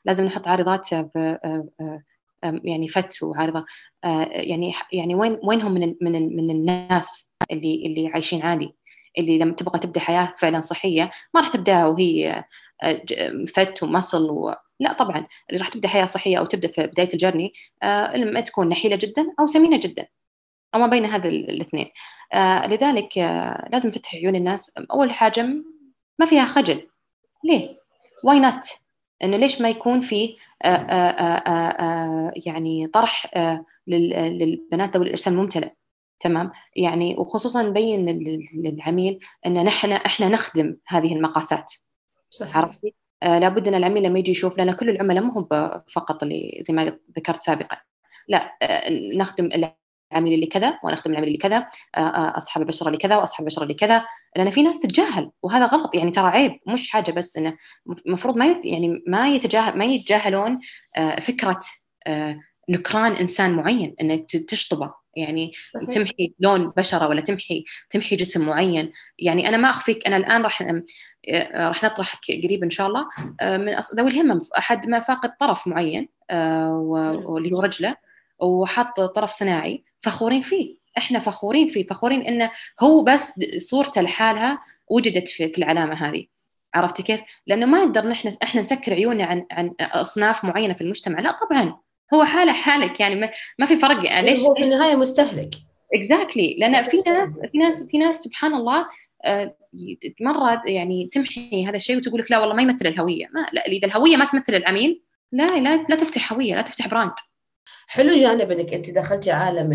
لازم نحط عارضات يعني فت وعارضة، يعني يعني وين وينهم من من من الناس اللي اللي عايشين عادي، اللي لما تبغى تبدأ حياة فعلا صحية ما راح تبدأها وهي فت ومصل و... لا طبعا اللي راح تبدأ حياة صحية أو تبدأ في بداية الجرني لما تكون نحيلة جدا أو سمينة جدا أو ما بين هذا الاثنين. لذلك لازم فتح عيون الناس. أول حاجة ما فيها خجل، ليه why not، إنه ليش ما يكون في يعني طرح للبنات ذوي الأجسام الممتلئة، تمام؟ يعني وخصوصاً نبين للعميل أن نحن إحنا نخدم هذه المقاسات. صحيح. عرفتي؟ آه لابد أن العميل لما يجي يشوف، لأن كل العملاء مو فقط اللي زي ما ذكرت سابقاً، لا آه نخدم العميل اللي كذا ونخدم العميل اللي كذا، آه أصحاب البشرة اللي كذا وأصحاب البشرة اللي كذا، لأن في ناس تتجاهل وهذا غلط، يعني ترى عيب، مش حاجة بس إنه مفروض ما يعني ما يتجاهل ما يتجاهلون آه فكرة آه نكران إنسان معين إنك تشطبه، يعني صحيح. تمحي لون بشرة ولا تمحي تمحي جسم معين. يعني أنا ما أخفيك، أنا الآن راح راح نطرح قريب إن شاء الله من ذوي الهمم أحد ما فاقد طرف معين واللي هو رجله وحط طرف صناعي، فخورين فيه، إحنا فخورين فيه، فخورين إنه هو بس صورته لحالها وجدت في العلامة هذه. عرفتي كيف؟ لأنه ما نقدر نحن إحنا نسكر عيوننا عن عن أصناف معينة في المجتمع، لا طبعاً، هو حاله حالك، يعني ما في فرق. ليش هو في النهايه مستهلك؟ اكزاكتلي exactly. لان في ناس في ناس في ناس سبحان الله مره يعني تمحي هذا الشيء وتقول لك لا والله ما يمثل الهويه، ما لا اذا الهويه ما تمثل العميل لا لا لا تفتح هويه، لا تفتح براند. حلو جانب انك انت دخلتي عالم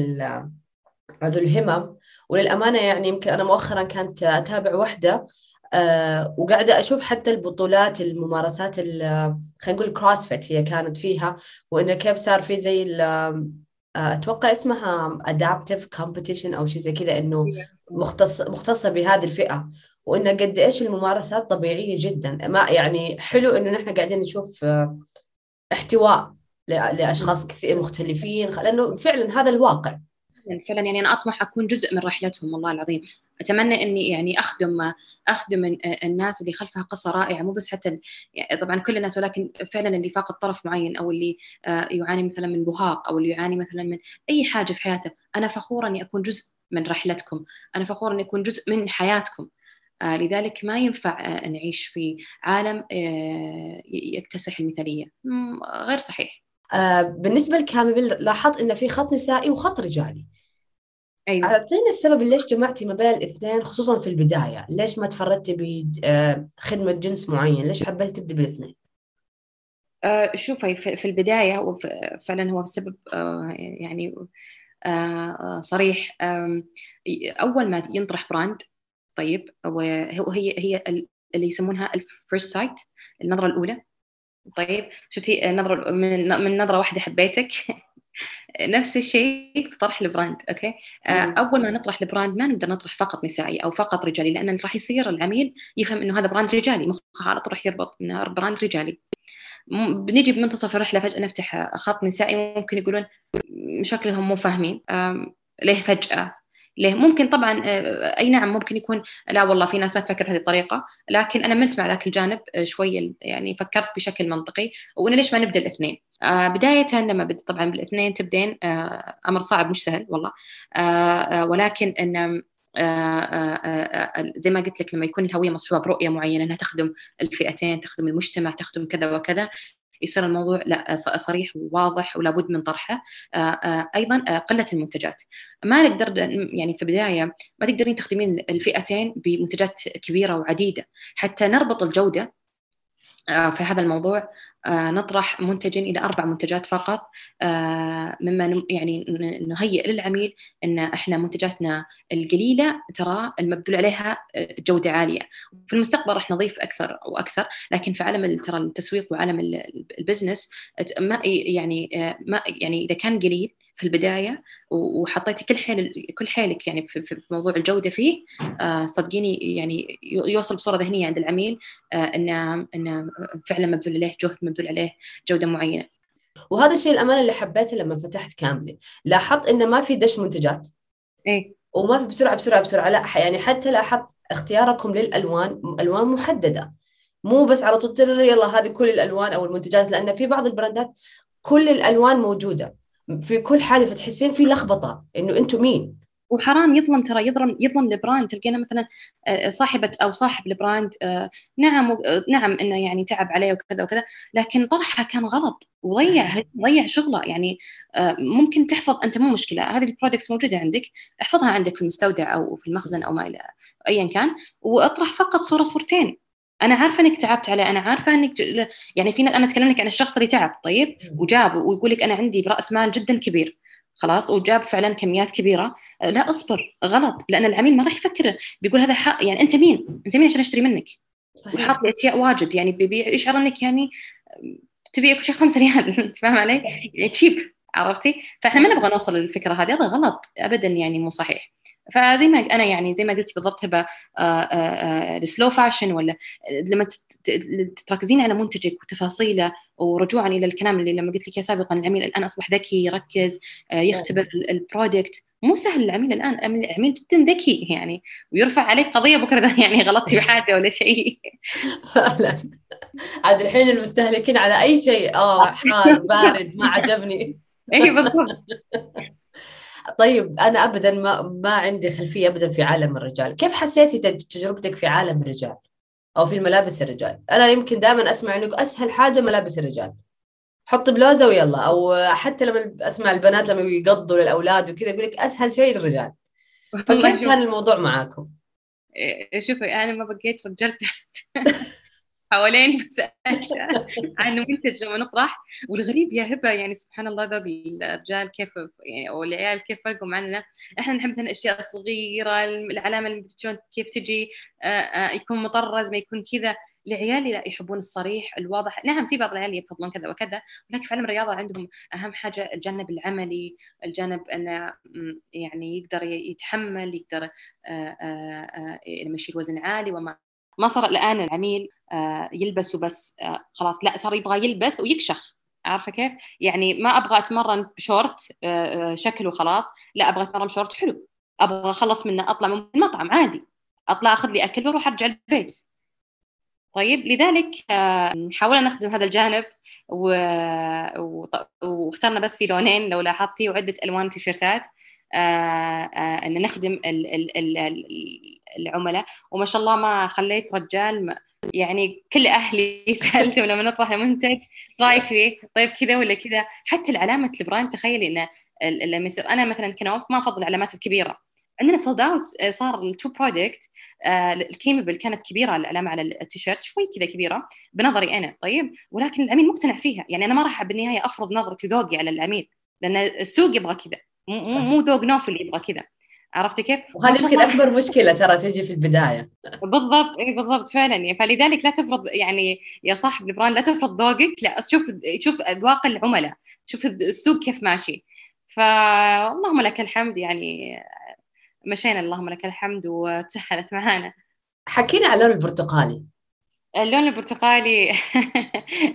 ذو الهمم، وللامانه يعني يمكن انا مؤخرا كنت اتابع واحده أه وقاعدة أشوف حتى البطولات الممارسات خلينا نقول كروسفيت هي كانت فيها، وإنه كيف صار في زي أتوقع اسمها adaptive competition أو شيء زي كذا، إنه مختص مختصة بهذه الفئة، وإنه قد إيش الممارسات طبيعية جدا. ما يعني حلو إنه نحن قاعدين نشوف احتواء لأشخاص كثير مختلفين، لأنه فعلا هذا الواقع. فعلا يعني أنا أطمح أكون جزء من رحلتهم والله العظيم، أتمنى إني يعني أخدم أخدم الناس اللي خلفها قصة رائعة، مو بس حتى يعني طبعا كل الناس، ولكن فعلا اللي فاقد طرف معين أو اللي يعاني مثلا من بهاق أو اللي يعاني مثلا من أي حاجة في حياته. أنا فخورة إني أكون جزء من رحلتكم، أنا فخورة إني أكون جزء من حياتكم. لذلك ما ينفع نعيش في عالم يكتسح المثالية، غير صحيح. بالنسبة لكامبل لاحظت إن في خط نسائي وخط رجالي. أيوة. أعطيني السبب ليش جمعتي ما بين الاثنين، خصوصاً في البداية، ليش ما تفردتي بخدمة جنس معين، ليش حبيت تبدأ بالاثنين؟ أه شوفي في البداية وفعلاً هو السبب أه يعني أه صريح. أه أول ما ينطرح براند طيب، وهي هي اللي يسمونها الفيرست سايت، النظرة الأولى. طيب شفتي نظرة من من نظرة واحدة حبيتك. نفس الشيء في طرح البراند، أوكي. أول ما نطرح البراند ما نقدر نطرح فقط نسائي أو فقط رجالي، لأن راح يصير العميل يفهم إنه هذا براند رجالي، مخه على طول راح يربط إنه براند رجالي. بنيجي بمنتصف الرحلة فجأة نفتح خط نسائي، ممكن يقولون شكلهم مو فاهمين ليه فجأة ليه. ممكن طبعا أي نعم ممكن يكون لا والله في ناس ما تفكر بهذه الطريقة، لكن أنا ملت مع ذاك الجانب شوية، يعني فكرت بشكل منطقي، وأنا ليش ما نبدأ الاثنين. آه بداية لما بدأ طبعا بالاثنين تبدين آه أمر صعب مش سهل والله، آه آه ولكن إن زي ما قلت لك لما يكون الهوية مصحوبة برؤية معينة أنها تخدم الفئتين، تخدم المجتمع، تخدم كذا وكذا، يصير الموضوع لا صريح وواضح ولا بد من طرحه. أيضا قلة المنتجات، ما نقدر يعني في بداية ما تقدرين تخدمين الفئتين بمنتجات كبيرة وعديدة. حتى نربط الجودة في هذا الموضوع نطرح منتجين إلى أربع منتجات فقط، مما يعني نهيئ للعميل أن إحنا منتجاتنا القليلة ترى المبذول عليها جودة عالية، في المستقبل راح نضيف أكثر وأكثر. لكن في عالم ترى التسويق وعالم البزنس ما يعني ما يعني إذا كان قليل في البداية وحطيتي كل حيل كل حيلك يعني في موضوع الجودة فيه، صدقيني يعني يوصل بصورة ذهنية عند العميل أن أن فعلا مبذول عليه جهد، مبذول عليه جودة معينة. وهذا الشيء الأمانة اللي حبيته لما فتحت كامبل، لاحظت إنه ما في دش منتجات إيه؟ وما في بسرعة بسرعة بسرعة لا، يعني حتى لاحظت اختياركم للألوان ألوان محددة، مو بس على طول ترى يلا هذه كل الألوان أو المنتجات، لأن في بعض البراندات كل الألوان موجودة في كل حاجة، فتحسين في لخبطة إنه أنتم مين. وحرام يظلم ترى، يظلم يظلم البراند. تلقينا مثلا صاحبة أو صاحب البراند نعم نعم إنه يعني تعب عليه وكذا وكذا، لكن طرحه كان غلط وضيع ضيع شغله. يعني ممكن تحفظ أنت، مو مشكلة، هذه البرودكتس موجودة عندك، احفظها عندك في المستودع أو في المخزن أو ما إلى أيا كان، وأطرح فقط صورة صورتين. أنا عارفة إنك تعبت عليه، أنا عارفة إنك يعني فينا أنا أتكلم لك عن الشخص اللي تعب، طيب وجاب ويقول لك أنا عندي رأس مال جدا كبير خلاص وجاب فعلا كميات كبيرة. لا أصبر، غلط، لأن العميل ما راح يفكر بيقول هذا حق، يعني أنت مين أنت مين عشان أشتري منك؟ وحاط لي أشياء واجد، يعني ببيع يشعر إنك يعني تبيع كل شيء خمسة ريال تفهم علي؟ يعني تشيب، عرفتي؟ فإحنا ما نبغى نوصل للفكرة هذه، هذا غلط أبدا، يعني مو صحيح. فزي ما أنا يعني زي ما قلت بالضبط هبه، السلو فاشن ولا لما تركزين على منتجك وتفاصيله، ورجوعا إلى الكلام اللي لما قلت لك سابقا، العميل الآن أصبح ذكي، يركز، يختبر البرودكت. مو سهل العميل الآن، العميل جدا ذكي يعني، ويرفع عليك قضية بكرة يعني غلطتي بحاجة ولا شيء. عاد الحين المستهلكين على أي شيء آه حار بارد ما عجبني. إيه بالضبط. طيب أنا أبداً ما ما عندي خلفية أبداً في عالم الرجال، كيف حسيتي تجربتك في عالم الرجال أو في الملابس الرجال؟ أنا يمكن دائماً أسمع إنه أسهل حاجة ملابس الرجال، حط بلوزة ويلا، أو حتى لما أسمع البنات لما يقضوا للأولاد وكذا يقول لك أسهل شيء الرجال. فكيف كان الموضوع معاكم؟ شوفي أنا ما بقيت رجال حواليني، بس عن منتج لما نطرح. والغريب يا هبه يعني سبحان الله ذوق الرجال كيف يعني او العيال كيف فرقوا معنا. احنا نحب مثلا الاشياء الصغيره، العلامه اللي شلون كيف تجي، يكون مطرز ما يكون كذا. العيال لا يحبون الصريح الواضح. نعم في بعض العيال يفضلون كذا وكذا، ولكن في علم الرياضه عندهم اهم حاجه الجانب العملي، الجانب انه يعني يقدر يتحمل، يقدر لما يشيل وزن عالي. وما ما صار الآن العميل يلبس وبس خلاص، لا صار يبغى يلبس ويكشخ، عارفة كيف؟ يعني ما أبغى أتمرن بشورت شكله خلاص، لا أبغى أتمرن بشورت حلو، أبغى أخلص منه أطلع من المطعم عادي، أطلع أخذ لي أكل وأروح أرجع البيت. طيب لذلك حاولنا نخدم هذا الجانب و... و... واخترنا بس في لونين لو لاحظتي، وعدة ألوان تيشيرتات أن نخدم العملاء. وما شاء الله ما خليت رجال، يعني كل أهلي سألتهم لما نطرح منتج رأيك فيه طيب كذا ولا كذا. حتى العلامة البراند، تخيلي إن لما يصير أنا مثلا كنوف ما أفضل العلامات الكبيرة، عندنا سولد اوت صار التو برودكت الكيمبل كانت كبيره العلامه على التيشيرت شوي كذا كبيره بنظري انا، طيب ولكن العميل مقتنع فيها. يعني انا ما راح بالنهايه افرض نظرتي وذوقي على العميل، لان السوق يبغى كذا، مو مو ذوق نوف اللي يبغى كذا، عرفتي كيف؟ وهذا يمكن اكبر مشكله ترى تجي في البدايه. بالضبط، اي بالضبط فعلا. فلذلك لا تفرض، يعني يا صاحب البراند لا تفرض ذوقك، لا شوف شوف اذواق العملاء، شوف السوق كيف ماشي. فاللهم لك الحمد يعني مشينا، اللهم لك الحمد، وتسهلت معانا. حكينا على اللون البرتقالي. اللون البرتقالي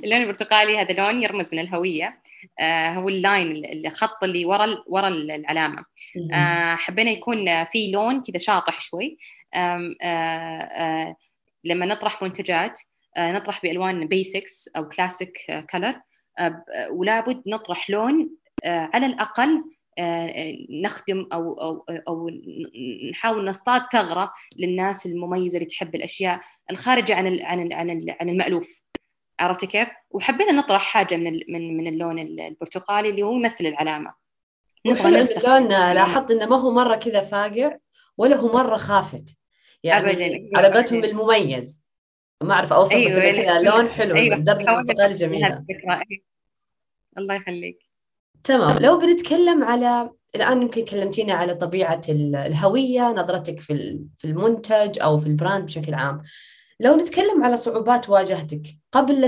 اللون البرتقالي هذا لون يرمز من الهوية، آه هو اللاين الخط اللي ورا ورا العلامة. آه حبينا يكون في لون كذا شاطح شوي. آه آه لما نطرح منتجات آه نطرح بألوان بيسكس أو كلاسيك كلر، آه ولا بد نطرح لون آه على الأقل نخدم أو, أو, أو نحاول نصطاد ثغرة للناس المميزة اللي تحب الأشياء الخارجة عن, عن, عن, عن المألوف، عرفتي كيف؟ وحبينا نطرح حاجة من, من, من اللون البرتقالي اللي هو يمثل العلامة. نبغى نرسخ اللون، لاحظت إنه ما هو مرة كذا فاقع ولا هو مرة خافت، يعني علاقتهم المميز ما أعرف أوصف، أيوة بس إنه كذا لون حلو، أيوة درجة برتقالي جميلة. الله يخليك. تمام، لو بنتكلم على الآن، يمكن كلمتينا على طبيعة الهوية، نظرتك في في المنتج أو في البراند بشكل عام، لو نتكلم على صعوبات واجهتك قبل لا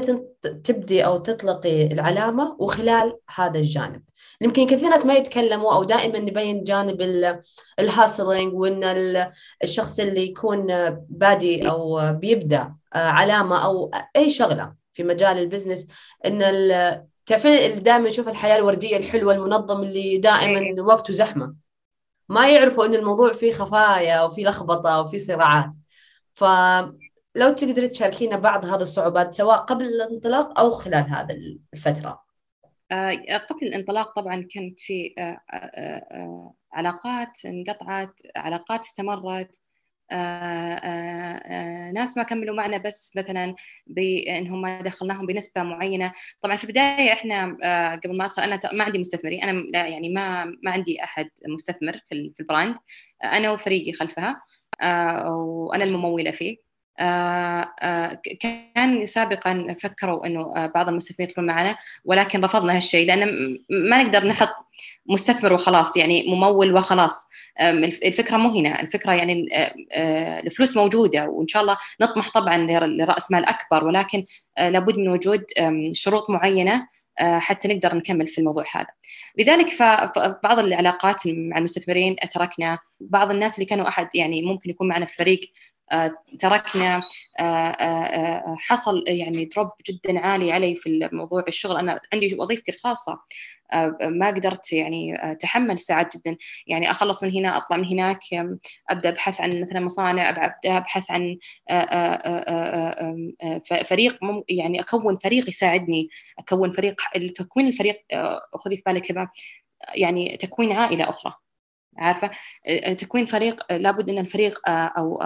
تبدي أو تطلقي العلامة وخلال هذا الجانب، يمكن كثير ناس ما يتكلموا أو دائما نبين جانب الهاسلينج، وإن الشخص اللي يكون بادي أو بيبدأ علامة أو أي شغلة في مجال البزنس، إن ال تعرفين اللي دائما يشوف الحياة الوردية الحلوة المنظم اللي دائما وقته زحمة، ما يعرفوا إن الموضوع فيه خفايا وفيه لخبطة وفيه صراعات. فلو تقدر تشاركينا بعض هذه الصعوبات سواء قبل الانطلاق أو خلال هذا الفترة. قبل الانطلاق طبعا كانت في علاقات انقطعت، علاقات استمرت، آآ آآ ناس ما كملوا معنا بس مثلا بأنهم ما دخلناهم بنسبة معينة. طبعا في البداية احنا قبل ما أدخل أنا ما عندي مستثمري، أنا لا يعني ما ما عندي أحد مستثمر في في البراند، أنا وفريقي خلفها وأنا الممولة فيه. كان سابقا فكروا إنه بعض المستثمرين يدخلون معنا، ولكن رفضنا هالشيء لأن ما نقدر نحط مستثمر وخلاص، يعني ممول وخلاص، الفكرة مو هنا الفكرة، يعني الفلوس موجودة وإن شاء الله نطمح طبعا لرأس مال أكبر، ولكن لابد من وجود شروط معينة حتى نقدر نكمل في الموضوع هذا. لذلك فبعض العلاقات مع المستثمرين تركنا، بعض الناس اللي كانوا أحد يعني ممكن يكون معنا في الفريق تركنا، حصل يعني دروب جدا عالي علي في الموضوع الشغل. أنا عندي وظيفتي الخاصة ما قدرت يعني تحمل ساعات جدا، يعني أخلص من هنا أطلع من هناك، أبدأ أبحث عن مثلا مصانع، أبدأ أبحث عن فريق، يعني أكون فريق يساعدني، أكون فريق. تكوين الفريق خذي في بالك هبه يعني تكوين عائلة أخرى، عارفة، تكوين فريق لابد أن الفريق أو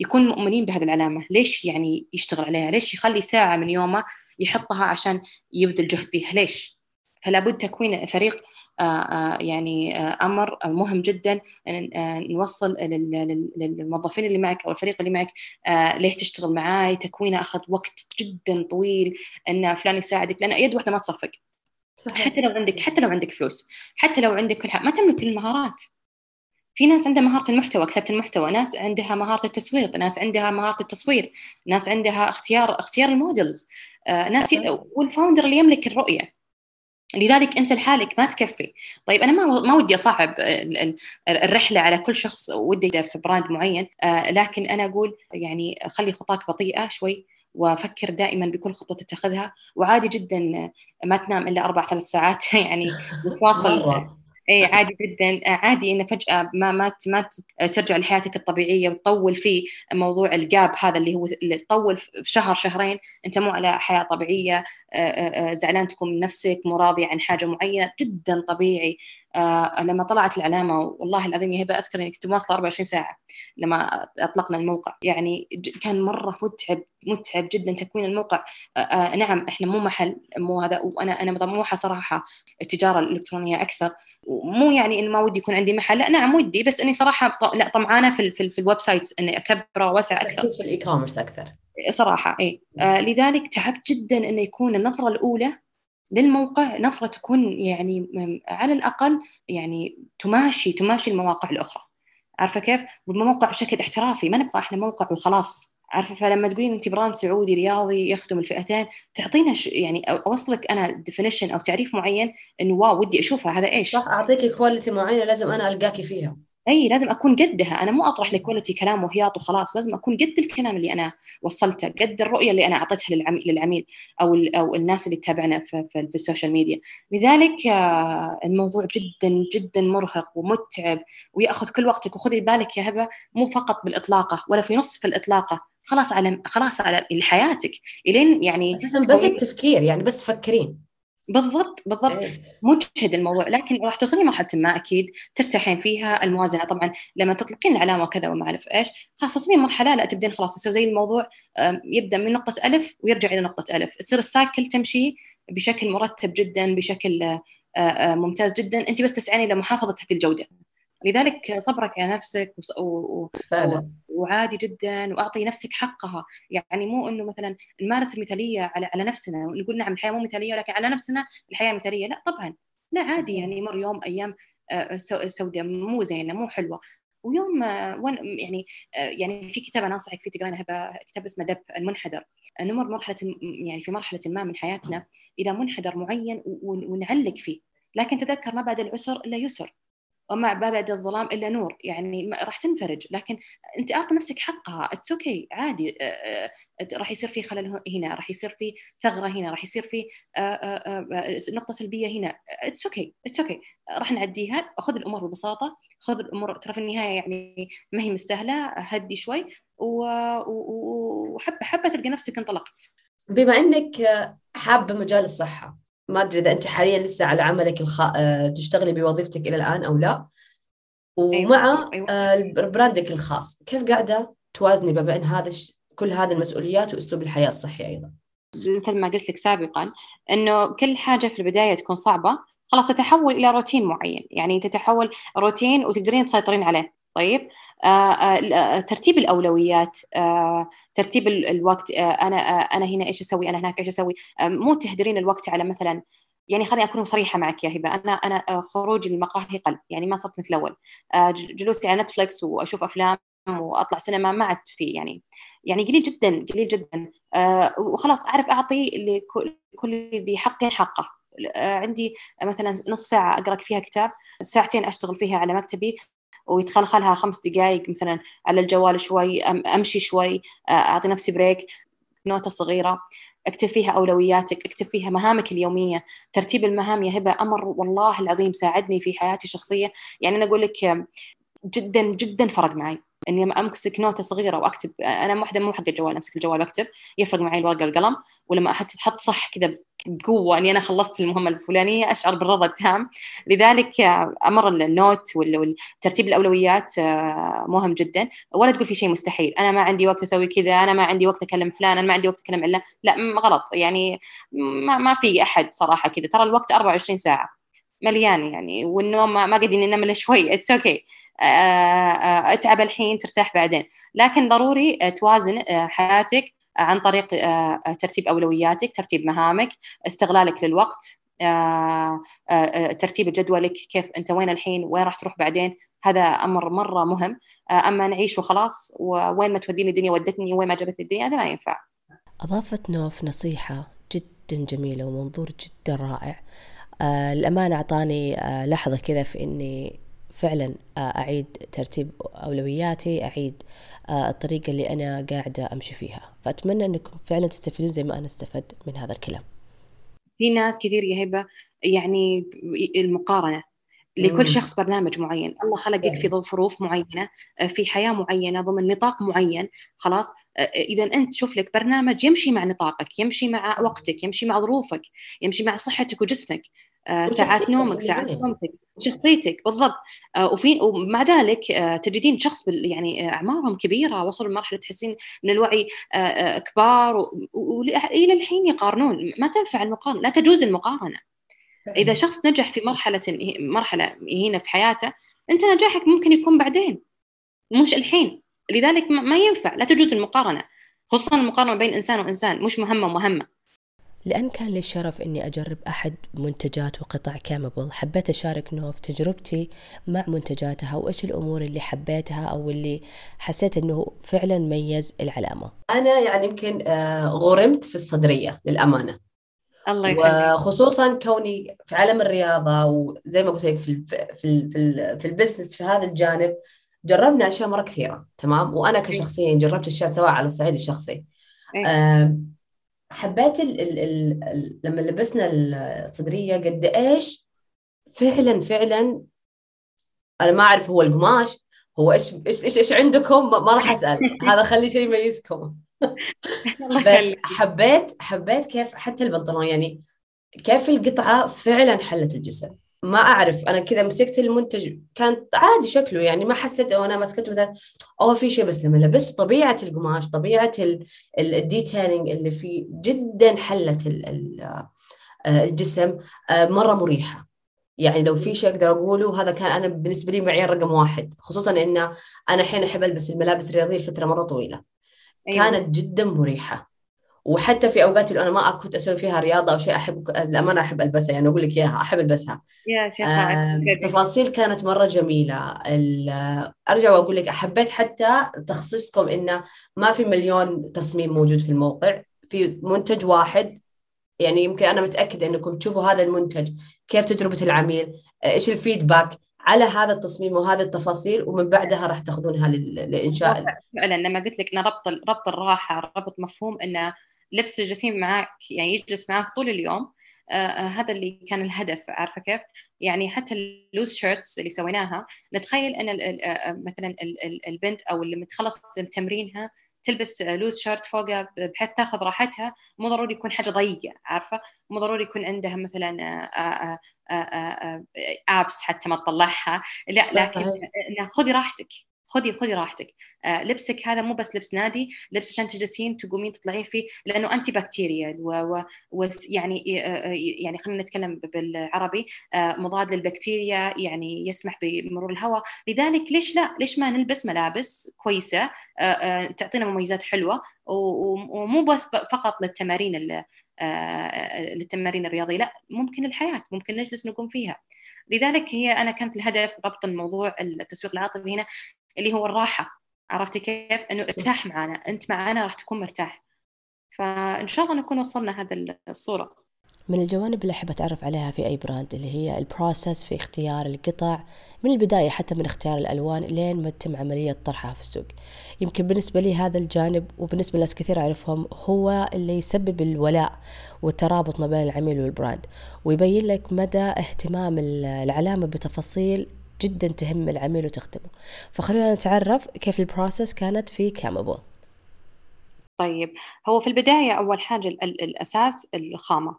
يكون مؤمنين بهذه العلامة، ليش يعني يشتغل عليها، ليش يخلي ساعة من يومه يحطها عشان يبذل جهد فيها، ليش؟ فلا بد تكوين فريق يعني أمر مهم جدا، أن نوصل للموظفين اللي معك أو الفريق اللي معك ليه تشتغل معاي، تكوينه أخذ وقت جدا طويل، أن فلان يساعدك، لأن يد واحدة ما تصفق. صحيح. حتى لو عندك حتى لو عندك فلوس، حتى لو عندك كل حاجة، ما تملك كل المهارات. في ناس عندها مهارة المحتوى، كتابة المحتوى، ناس عندها مهارة التسويق، ناس عندها مهارة التصوير، ناس عندها اختيار اختيار المودلز، ناس والفاوندر اللي يملك الرؤية. لذلك أنت لحالك ما تكفي. طيب أنا ما ما ودي أصعب الرحلة على كل شخص ودي في براند معين، لكن أنا أقول يعني خلي خطاك بطيئة شوي، وفكر دائما بكل خطوة تتخذها، وعادي جدا ما تنام إلا أربع ثلاث ساعات يعني وتواصل. إيه عادي جدا، عادي إن فجأة ما ما ما ترجع لحياتك الطبيعية وتطول في موضوع الجاب هذا اللي هو اللي تطول في شهر شهرين أنت مو على حياة طبيعية، زعلان تكون من نفسك، مراضي عن حاجة معينة، جدا طبيعي. لما طلعت العلامة والله العظيم يا هبه أذكر إني كنت مواصلة أربعة وعشرين ساعة لما أطلقنا الموقع، يعني كان مرة متعب متعب جدا تكوين الموقع. نعم إحنا مو محل مو هذا، وأنا أنا مطموحة صراحة التجارة الإلكترونية أكثر، ومو يعني إن ما ودي يكون عندي محل، لا نعم ودي، بس إني صراحة لا طمعانة في ال في الويب سايتس إني أكبره واسع أكثر، في الإي كوميرس أكثر صراحة. إيه لذلك تعبت جدا إنه يكون النظرة الأولى للموقع نظرة تكون يعني على الأقل يعني تماشي تماشي المواقع الأخرى، عارفة كيف؟ والموقع بشكل احترافي، ما نبغى إحنا موقع وخلاص، عارفة. فلما تقولين أنت براند سعودي رياضي يخدم الفئتين، تعطينا يعني أوصلك أنا definition أو تعريف معين إنه واو ودي أشوفها هذا إيش؟ صح، أعطيك كواليتي معينة لازم أنا ألقاكي فيها. أي لازم أكون قدها، أنا مو أطرح لكواليتي كلام وهياط وخلاص، لازم أكون قد الكلام اللي أنا وصلته، قد الرؤية اللي أنا أعطيتها للعميل للعميل أو أو الناس اللي تتابعنا في في السوشيال ميديا. لذلك الموضوع جدا جدا مرهق ومتعب ويأخذ كل وقتك. وخذي بالك يا هبه مو فقط بالإطلاقة ولا في نصف الإطلاقة، خلاص على خلاص على حياتك إلين يعني بس التفكير، يعني بس تفكرين بالضبط بالضبط إيه. مجهد الموضوع، لكن راح توصلين مرحلة ما أكيد ترتاحين فيها الموازنة. طبعا لما تطلقين العلامة كذا وما أعرف إيش، خلاص توصلين مرحلة لا تبدين خلاص يصير زي الموضوع يبدأ من نقطة ألف ويرجع إلى نقطة ألف، تصير السايكل تمشي بشكل مرتب جدا، بشكل ممتاز جدا. أنت بس تسعين لمحافظة هذه الجودة، لذلك صبرك على نفسك و... و... وعادي جدا، وأعطي نفسك حقها. يعني مو أنه مثلا نمارس المثالية على على نفسنا ونقول نعم الحياة مو مثالية لكن على نفسنا الحياة مثالية، لا طبعا لا عادي. يعني مر يوم أيام سوداء مو زينة مو حلوة، ويوم يعني يعني في كتاب أنا أنصحك فيه تقرأينه، هبه، كتاب اسمه دب المنحدر. نمر مرحلة يعني في مرحلة ما من حياتنا إلى منحدر معين ونعلق فيه، لكن تذكر ما بعد العسر إلا يسر وما بعد الظلام إلا نور. يعني راح تنفرج، لكن أنت أعطي نفسك حقها. It's okay عادي، راح يصير في خلل هنا، راح يصير في ثغرة هنا، راح يصير في نقطة سلبية هنا. It's okay It's okay راح نعديها. خذ الأمور ببساطة، خذ الأمور ترى في النهاية يعني ما هي مستاهلة، هدي شوي وحبة حبة تلقى نفسك انطلقت. بما أنك حابة مجال الصحة، ما أدري إذا أنت حالياً لسه على عملك الخ... تشتغلي بوظيفتك إلى الآن أو لا، ومع أيوة. براندك الخاص، كيف قاعدة توازني بين هذا كل هذه المسؤوليات وأسلوب الحياة الصحي أيضاً؟ مثل ما قلت لك سابقاً إنه كل حاجة في البداية تكون صعبة، خلاص تتحول إلى روتين معين. يعني تتحول روتين وتقدرين تسيطرين عليه. طيب ترتيب الأولويات، ترتيب الوقت، أنا أنا هنا إيش أسوي، أنا هناك إيش أسوي. مو تهدرين الوقت على مثلا، يعني خليني أكون صريحة معك يا هبة، أنا أنا خروجي للمقاهي قل، يعني ما صرت مثل أول. جلوسي على نتفلكس وأشوف أفلام وأطلع سينما ما عاد في، يعني يعني قليل جدا قليل جدا. وخلاص أعرف أعطي لكل ذي حق حقه. عندي مثلا نص ساعة أقرأ فيها كتاب، ساعتين أشتغل فيها على مكتبي ويتخلخلها خمس دقائق مثلا على الجوال شوي، أمشي شوي، أعطي نفسي بريك، نوتة صغيرة اكتب فيها أولوياتك، اكتب فيها مهامك اليومية. ترتيب المهام يا هبة أمر والله العظيم ساعدني في حياتي الشخصية. يعني أنا أقول لك جدا جدا فرق معي إني لما أمسك نوتة صغيرة وأكتب. أنا واحدة مو حق الجوال، أمسك الجوال وأكتب، يفرق معي الورقة والقلم. ولما أحط حط صح كذا بقوة أني أنا خلصت المهمة الفلانية أشعر بالرضا التام. لذلك أمر النوت والترتيب الأولويات مهم جدا. ولا تقول في شيء مستحيل، أنا ما عندي وقت أسوي كذا، أنا ما عندي وقت أكلم فلان، أنا ما عندي وقت أكلم علان. لا غلط، يعني ما ما في أحد صراحة كذا. ترى الوقت أربعة وعشرين ساعة مليان، يعني والنوم ما قاعدين ننام إلا شوي. اتس اوكي اتعب الحين ترتاح بعدين. لكن ضروري توازن حياتك عن طريق ترتيب أولوياتك، ترتيب مهامك، استغلالك للوقت، ترتيب جدولك، كيف أنت وين الحين وين راح تروح بعدين. هذا أمر مرة مهم. أما نعيش وخلاص وين ما توديني الدنيا ودتني، وين ما جابتني الدنيا، هذا ما ينفع. أضافت نوف نصيحة جدا جميلة ومنظور جدا رائع. الأمانة أعطاني لحظة كذا في أني فعلا أعيد ترتيب أولوياتي، أعيد الطريقة اللي أنا قاعدة أمشي فيها. فأتمنى أنكم فعلا تستفيدون زي ما أنا استفدت من هذا الكلام. في ناس كثير يا هبة يعني المقارنة، لكل شخص برنامج معين، الله خلقك في ظل ظروف معينة، في حياة معينة، ضمن نطاق معين. خلاص إذا أنت شوف لك برنامج يمشي مع نطاقك، يمشي مع وقتك، يمشي مع ظروفك، يمشي مع صحتك وجسمك، ساعات نومك، ساعات نومك، شخصيتك. بالضبط. وفي ومع ذلك تجدين شخص يعني أعمارهم كبيرة، وصلوا لمرحلة تحسين من الوعي كبار، وإلى الحين يقارنون. ما تنفع المقارنة، لا تجوز المقارنة. إذا شخص نجح في مرحلة مرحلة هنا في حياته، أنت نجاحك ممكن يكون بعدين مش الحين. لذلك ما ينفع، لا تجوز المقارنة، خصوصا المقارنة بين إنسان وإنسان، مش مهمة ومهمة. لأن كان لي الشرف إني أجرب أحد منتجات وقطع كامبل، حبيت أشارك نوف تجربتي مع منتجاتها وإيش الأمور اللي حبيتها أو اللي حسيت إنه فعلا ميز العلامة. أنا يعني يمكن غرمت في الصدرية للأمانة، وخصوصا كوني في عالم الرياضة، وزي ما قلت لك في في في البزنس في هذا الجانب جربنا أشياء مرة كثيرة. تمام. وأنا كشخصيا جربت أشياء سواء على الصعيد الشخصي. حبيت ال ال ال لما لبسنا الصدرية قد إيش فعلا فعلا. أنا ما أعرف هو القماش هو إيش إيش إيش عندكم، ما راح أسأل هذا، خلي شيء يميزكم. بس حبيت حبيت كيف حتى البنطلون، يعني كيف القطعة فعلا حلت الجسم. ما أعرف أنا كذا مسكت المنتج كانت عادي شكله، يعني ما حسيت أو أنا مسكته مثلا أو في شيء، بس لما لبسته طبيعة القماش طبيعة الديتيلينج اللي فيه جدا حلت الجسم مرة مريحة. يعني لو في شيء أقدر أقوله هذا كان أنا بالنسبة لي معيار رقم واحد، خصوصا إن أنا حين أحب ألبس الملابس الرياضية لفترة مرة طويلة. أيوة. كانت جدا مريحة، وحتى في أوقات اللي أنا ما كنت أسوي فيها رياضة أو شيء أحب الأمانة أحب ألبسها، يعني أقول لك إياها أحب ألبسها. آه، تفاصيل كانت مرة جميلة. أرجع وأقول لك أحبيت حتى تخصيصكم إنه ما في مليون تصميم موجود في الموقع، في منتج واحد. يعني يمكن أنا متأكدة إنكم تشوفوا هذا المنتج كيف تجربة العميل، إيش الفيدباك على هذا التصميم وهذا التفاصيل، ومن بعدها راح تاخذونها لإنشاء. فعلا لما قلت لك أنا ربط ربط الراحة، ربط مفهوم إنه لبس الجسيم معك يعني يجلس معك طول اليوم. آه هذا اللي كان الهدف، عارفة كيف؟ يعني حتى اللوز شيرتس اللي سويناها نتخيل أن مثلا البنت أو اللي متخلص تمرينها تلبس لوز شيرت فوقها بحيث تاخذ راحتها، مو ضروري يكون حاجة ضيقة، عارفة؟ مو ضروري يكون عندها مثلا أبس حتى ما تطلعها، لا لكن خذي راحتك، خذي خذي راحتك. آه، لبسك هذا مو بس لبس نادي، لبس عشان تجلسين تقومين تطلعين فيه، لأنه أنتي بكتيريا ويعني يعني خلينا نتكلم بالعربي آه، مضاد للبكتيريا، يعني يسمح بمرور الهواء. لذلك ليش لا، ليش ما نلبس ملابس كويسة آه، آه، تعطينا مميزات حلوة، ومو بس فقط للتمارين آه، للتمارين الرياضية، لا ممكن الحياة ممكن نجلس نقوم فيها. لذلك هي أنا كانت الهدف ربط الموضوع التسويق العاطفي هنا اللي هو الراحة، عرفتي كيف؟ إنه ارتاح معنا، أنت معنا راح تكون مرتاح. فإن شاء الله نكون وصلنا هذا الصورة. من الجوانب اللي أحب أتعرف عليها في أي براند اللي هي البروسس في اختيار القطع من البداية، حتى من اختيار الألوان لين ما تتم عملية طرحها في السوق. يمكن بالنسبة لي هذا الجانب وبالنسبة لناس كثير أعرفهم هو اللي يسبب الولاء والترابط ما بين العميل والبراند، ويبين لك مدى اهتمام العلامة بتفاصيل جدا تهم العميل وتخدمه. فخلونا نتعرف كيف البروسس كانت في كامبل. طيب هو في البداية أول حاجة الأساس الخامة.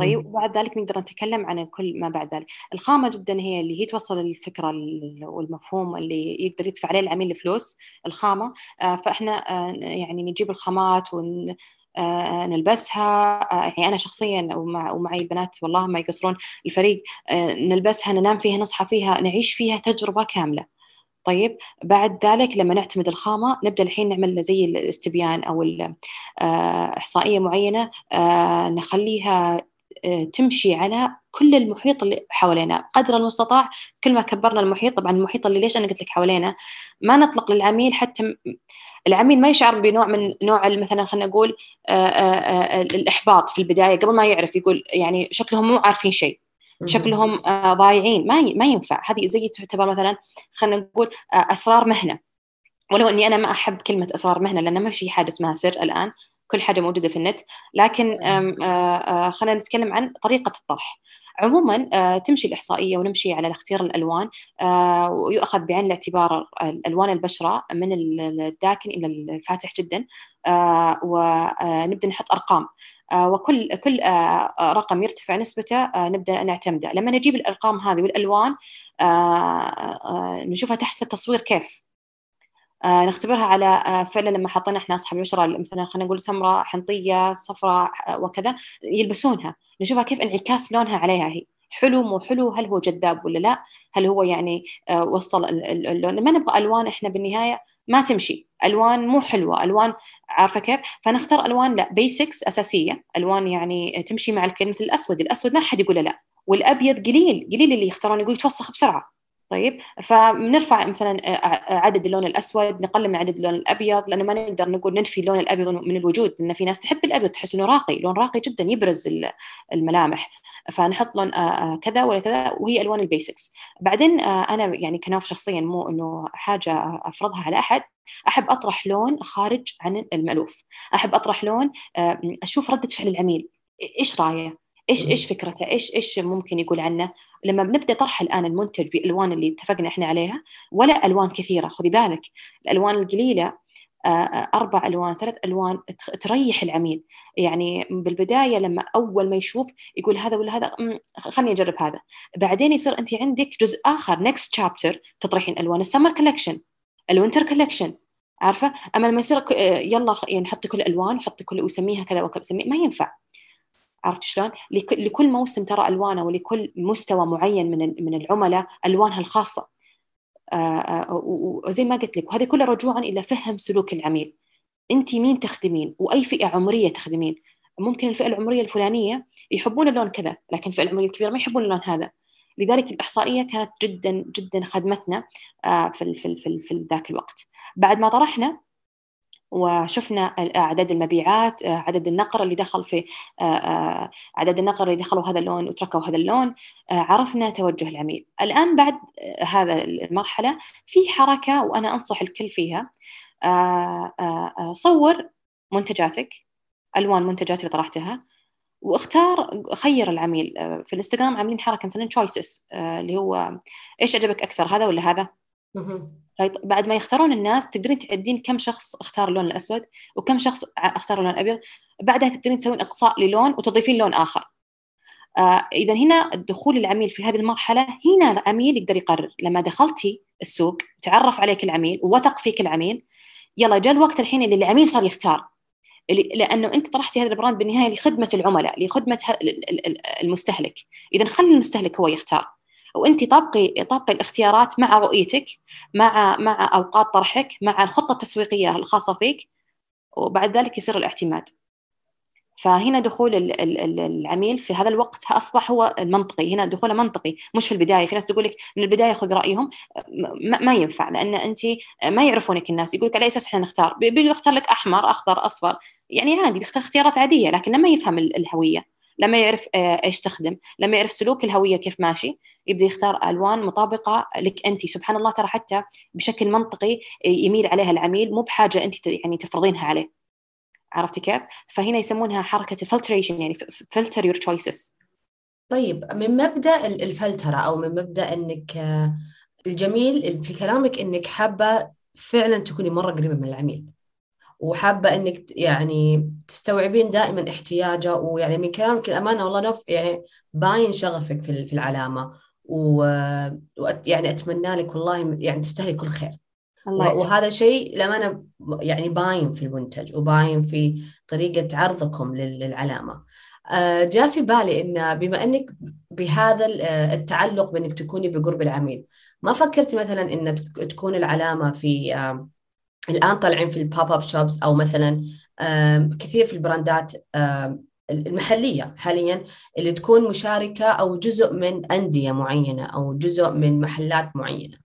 طيب وبعد ذلك نقدر نتكلم عن كل ما بعد ذلك. الخامة جدا هي اللي هي توصل الفكرة والمفهوم اللي يقدر يدفع عليه العميل الفلوس، الخامة. فإحنا يعني نجيب الخامات ون آه نلبسها. آه يعني أنا شخصياً ومع ومعي البنات والله ما يقصرون الفريق، آه نلبسها ننام فيها نصحى فيها نعيش فيها تجربة كاملة. طيب بعد ذلك لما نعتمد الخامة نبدأ الحين نعمل زي الاستبيان أو إحصائية معينة آه نخليها آه تمشي على كل المحيط اللي حوالينا قدر المستطاع. كل ما كبرنا المحيط، طبعاً المحيط اللي ليش أنا قلت لك حوالينا، ما نطلق للعميل حتى م... العميل ما يشعر بنوع من نوع مثلا خلينا نقول آآ آآ الإحباط في البداية قبل ما يعرف، يقول يعني شكلهم مو عارفين شيء، شكلهم ضايعين، ما ما ينفع. هذه زي تعتبر مثلا خلينا نقول أسرار مهنة، ولو إني أنا ما أحب كلمة أسرار مهنة لأن ما في حاجة اسمها سر الآن، كل حاجة موجودة في النت. لكن خلينا نتكلم عن طريقة الطرح عموما. آه، تمشي الإحصائية ونمشي على اختيار الألوان، آه، ويؤخذ بعين الاعتبار الألوان البشرة من الداكن إلى الفاتح جدا، آه، ونبدأ نحط أرقام، آه، وكل كل آه، رقم يرتفع نسبته آه، نبدأ نعتمده. لما نجيب الأرقام هذه والألوان آه، آه، نشوفها تحت التصوير كيف، آه، نختبرها على آه، فعلا لما حطينا احنا اصحاب البشره مثلا خلينا نقول سمراء حنطيه صفراء آه، وكذا يلبسونها، نشوفها كيف انعكاس لونها عليها، هي حلو مو حلو، هل هو جذاب ولا لا، هل هو يعني آه، وصل اللون. ما نبغى الوان احنا بالنهايه ما تمشي، الوان مو حلوه، الوان عارفه كيف. فنختار الوان لا بيسكس اساسيه، الوان يعني تمشي مع الكل، مثل الاسود، الاسود ما حد يقول لا، والابيض قليل قليل اللي يختارون يقول يتوسخ بسرعه. طيب فنرفع مثلا عدد اللون الأسود، نقلل من عدد اللون الأبيض، لأنه ما نقدر نقول ننفي اللون الأبيض من الوجود، لأن في ناس تحب الأبيض تحس إنه راقي، لون راقي جدا يبرز الملامح، فنحط لون كذا ولا كذا، وهي ألوان البيسكس. بعدين أنا يعني كنوف شخصيا مو إنه حاجة أفرضها على أحد، أحب أطرح لون خارج عن المألوف، أحب أطرح لون أشوف ردة فعل العميل، إيش رأيه، إيش إيش فكرته، إيش إيش ممكن يقول عنه. لما بنبدأ طرح الآن المنتج بالألوان اللي اتفقنا إحنا عليها، ولا ألوان كثيرة، خذي بالك الألوان القليلة أربع ألوان ثلاث ألوان تريح العميل. يعني بالبداية لما أول ما يشوف يقول هذا ولا هذا، خلني أجرب هذا، بعدين يصير أنت عندك جزء آخر next chapter تطرحين ألوان السمر كولكشن، الوينتر كولكشن، عارفة؟ أما لما يصير يلا يعني حطي كل ألوان وحطي كل وسميها كذا وكذا سمي، ما ينفع. عرفت شلون؟ لكل موسم ترى ألوانه، ولكل مستوى معين من من العملاء ألوانها الخاصة. وزي ما قلت لك، وهذا كله رجوعا إلى فهم سلوك العميل، أنت مين تخدمين وأي فئة عمرية تخدمين. ممكن الفئة العمرية الفلانية يحبون اللون كذا، لكن الفئة العمرية الكبيرة ما يحبون اللون هذا. لذلك الإحصائية كانت جدا جدا خدمتنا في في في في ذاك الوقت. بعد ما طرحنا وشفنا عدد المبيعات، عدد النقر اللي دخل في عدد النقر اللي دخلوا هذا اللون وتركوا هذا اللون، عرفنا توجه العميل. الآن بعد هذا المرحلة في حركة وأنا أنصح الكل فيها، صور منتجاتك، ألوان منتجات اللي طرحتها، واختار خير العميل. في الانستغرام عاملين حركة مثلا تشويسز، اللي هو إيش عجبك أكثر، هذا ولا هذا؟ بعد ما يختارون الناس تقدرين تعدين كم شخص اختار اللون الأسود وكم شخص اختار اللون الأبيض، بعدها تقدرين تسوين إقصاء للون وتضيفين لون آخر. آه إذن هنا دخول العميل في هذه المرحلة، هنا العميل يقدر يقرر. لما دخلتي السوق تعرف عليك العميل ووثق فيك العميل، يلا جاء الوقت الحين اللي العميل صار يختار، لأنه أنت طرحتي هذا البراند بالنهاية لخدمة العملاء، لخدمة المستهلك. إذن خلي المستهلك هو يختار، وأنت طابقي طابقي الاختيارات مع رؤيتك، مع مع أوقات طرحك، مع الخطة التسويقية الخاصة فيك، وبعد ذلك يصير الاعتماد. فهنا دخول العميل في هذا الوقت أصبح هو المنطقي، هنا دخوله منطقي، مش في البداية. في ناس تقولك من البداية خذ رأيهم، ما ينفع، لأن أنت ما يعرفونك الناس، يقولك على أساس إحنا نختار، بيجي يختار لك أحمر أخضر أصفر، يعني عادي بيختار اختيارات عادية. لكن لما يفهم الهوية، لما يعرف إيش تخدم، لما يعرف سلوك الهوية كيف ماشي، يبدأ يختار ألوان مطابقة لك أنت. سبحان الله، ترى حتى بشكل منطقي يميل عليها العميل، مو بحاجة أنت يعني تفرضينها عليه. عرفتي كيف؟ فهنا يسمونها حركة الفلتريشن، يعني filter your choices. طيب، من مبدأ الفلترة أو من مبدأ أنك، الجميل في كلامك أنك حابة فعلا تكوني مرة قريبة من العميل، وحابة أنك يعني تستوعبين دائما احتياجه. ويعني من كلامك الأمانة والله نوف، يعني باين شغفك في العلامة، ويعني أتمنى لك والله يعني تستهلك كل خير. الله، وهذا شيء الأمانة يعني باين في المنتج وباين في طريقة عرضكم للعلامة. جاء في بالي إن بما أنك بهذا التعلق بأنك تكوني بقرب العميل، ما فكرت مثلا إن تكون العلامة في، الآن طالعين في البوب أب شوبس، أو مثلا كثير في البراندات المحلية حاليا اللي تكون مشاركة أو جزء من أندية معينة أو جزء من محلات معينة،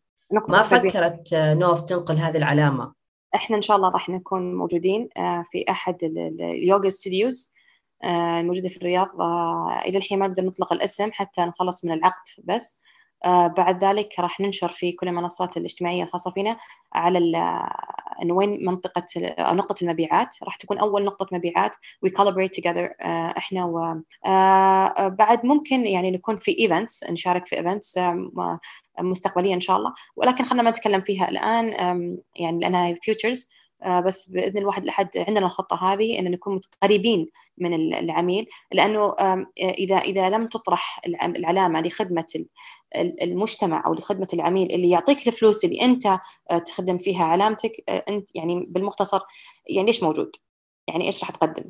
ما فكرت نوف تنقل هذه العلامة؟ إحنا إن شاء الله راح نكون موجودين في أحد اليوغا ستوديوز الموجودة في الرياض. إلى الحين ما بدنا نطلق الاسم حتى نخلص من العقد، بس بعد ذلك راح ننشر في كل المنصات الاجتماعية الخاصة فينا على وين منطقة أو نقطة المبيعات. راح تكون أول نقطة مبيعات we collaborate together إحنا، وبعد ممكن يعني نكون في events، نشارك في events مستقبليا إن شاء الله، ولكن خلنا ما نتكلم فيها الآن يعني لأنها futures. بس بإذن الواحد الأحد عندنا الخطة هذه أن نكون قريبين من العميل، لأنه إذا إذا لم تطرح العلامة لخدمة المجتمع أو لخدمة العميل اللي يعطيك الفلوس اللي أنت تخدم فيها علامتك، أنت يعني بالمختصر يعني إيش موجود، يعني إيش راح تقدم.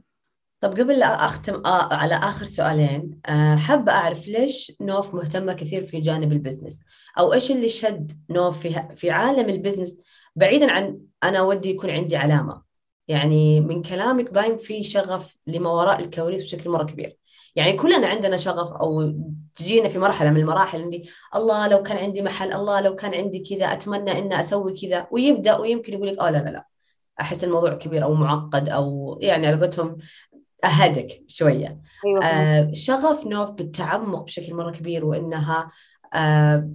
طب قبل لا أختم على آخر سؤالين، حابة أعرف ليش نوف مهتمة كثير في جانب البزنس، أو إيش اللي شد نوف في عالم البزنس بعيداً عن أنا ودي يكون عندي علامة؟ يعني من كلامك باين فيه شغف لما وراء الكواليس بشكل مرة كبير. يعني كلنا عندنا شغف، أو تجينا في مرحلة من المراحل اللي الله لو كان عندي محل، الله لو كان عندي كذا، أتمنى إن أسوي كذا، ويبدأ ويمكن يقولك آه لا لا لا، أحس الموضوع كبير أو معقد، أو يعني على قولتهم أهدك شوية. آه شغف نوف بالتعمق بشكل مرة كبير، وإنها آه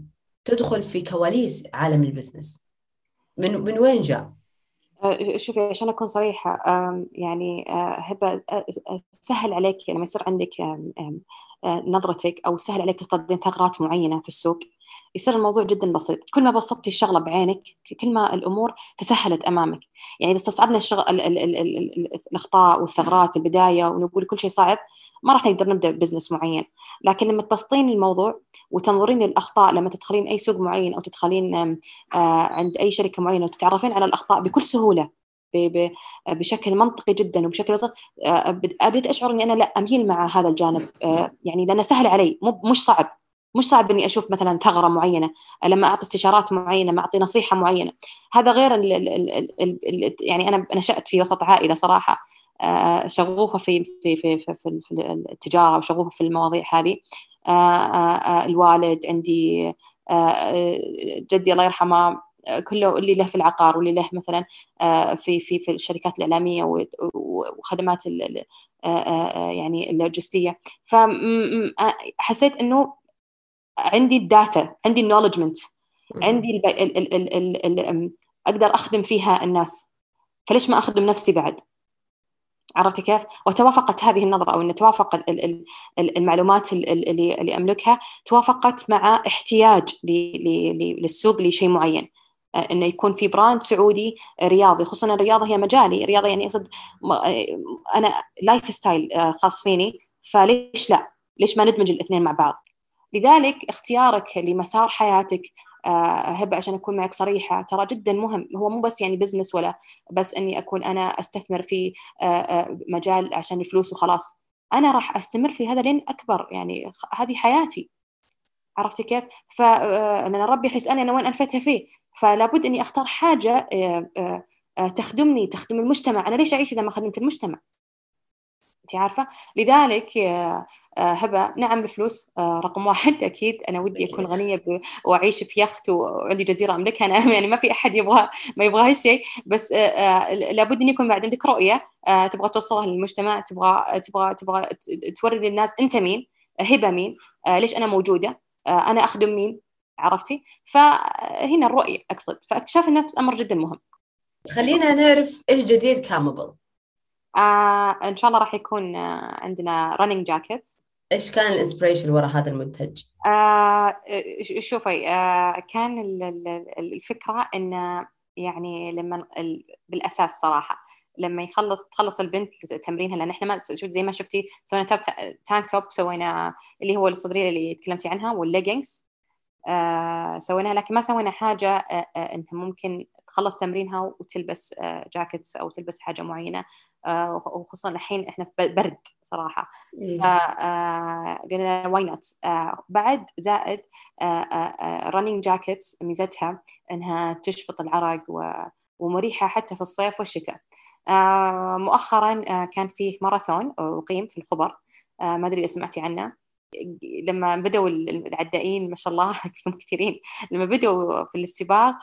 تدخل في كواليس عالم البزنس. من من وين جاء؟ شوفي عشان أكون صريحة، يعني هبة سهل عليك لما يصير عندك نظرتك، أو سهل عليك تصطدين ثغرات معينة في السوق، يصير الموضوع جدا بسيط. كل ما بسطتي الشغله بعينك كل ما الامور تسهلت امامك. يعني اذا استصعبنا الشغل ال ال ال ال الاخطاء والثغرات في البدايه ونقول كل شيء صعب ما راح نقدر نبدا بزنس معين، لكن لما تبسطين الموضوع وتنظرين للاخطاء لما تدخلين اي سوق معين او تدخلين عند اي شركه معينه وتتعرفين على الاخطاء بكل سهوله بشكل منطقي جدا وبشكل بسيط، بديت أشعر أني أنا لا أميل مع هذا الجانب، يعني لأنه سهل علي، مو مش صعب، مش صعب أني أشوف مثلا ثغرة معينة لما أعطي استشارات معينة، ما أعطي نصيحة معينة. هذا غير ال ال ال يعني أنا نشأت في وسط عائلة صراحة شغوفة في في في في, في, في التجارة وشغوفة في المواضيع هذه. الوالد عندي، جدي الله يرحمه، كله اللي له في العقار واللي له مثلا في في في الشركات الإعلامية وخدمات ال يعني اللوجستية. فحسيت إنه عندي الداتا، عندي النولجمنت، عندي ال ال ال ال ال أقدر أخدم فيها الناس، فليش ما أخدم نفسي بعد؟ عرفتي كيف؟ وتوافقت هذه النظرة أو أن توافق المعلومات اللي اللي أملكها توافقت مع احتياج للسوق لشيء معين، انه يكون في براند سعودي رياضي، خصوصا الرياضه هي مجالي، رياضه يعني اقصد انا لايف ستايل خاص فيني، فليش لا، ليش ما ندمج الاثنين مع بعض. لذلك اختيارك لمسار حياتك هبه، عشان اكون معك صريحه، ترى جدا مهم. هو مو بس يعني بزنس ولا بس اني اكون انا استثمر في مجال عشان الفلوس وخلاص، انا راح استمر في هذا لين اكبر، يعني هذه حياتي. عرفتي كيف؟ فانا ربي حيسألني انا وين انفتها فيه، فلا بد اني اختار حاجه تخدمني، تخدم المجتمع. انا ليش اعيش اذا ما خدمت المجتمع؟ انت عارفه. لذلك هبه، نعم الفلوس رقم واحد اكيد، انا ودي اكون غنيه واعيش في يخت وعندي جزيره املكها انا، يعني ما في احد يبغى ما يبغى هالشيء، بس لا بد ان يكون بعد عندك رؤيه تبغى توصلها للمجتمع، تبغى تبغى تبغى توري للناس انت مين، هبه مين، ليش انا موجوده، أنا أخدم مين. عرفتي؟ فهنا الرؤية أقصد. فاكتشاف النفس أمر جدا مهم. خلينا نعرف إيش جديد كامبل. آه إن شاء الله راح يكون عندنا running jackets. إيش كان الإنسبريشن وراء هذا المنتج؟ آه شوفي، آه كان الفكرة إن يعني لما بالأساس صراحة لما يخلص تخلص البنت تمرينها، لأن إحنا ما شفت زي ما شفتي سوينا توب تانك توب، سوينا اللي هو الصدرية اللي تكلمتي عنها والليجينجز آه سويناها، لكن ما سوينا حاجة آه آه إنها ممكن تخلص تمرينها وتلبس آه جاكيتس أو تلبس حاجة معينة، آه وخصوصا الحين إحنا برد صراحة، فقلنا واي نوت. بعد زائد آه آه رننج جاكيتس ميزتها إنها تشفط العرق ومريحة حتى في الصيف والشتاء. آه مؤخرا آه كان فيه ماراثون أقيم في الخبر، آه ما أدري إذا سمعتي عنه. لما بدأوا العدائين ما شاء الله كلهم كثيرين، لما بدأوا في السباق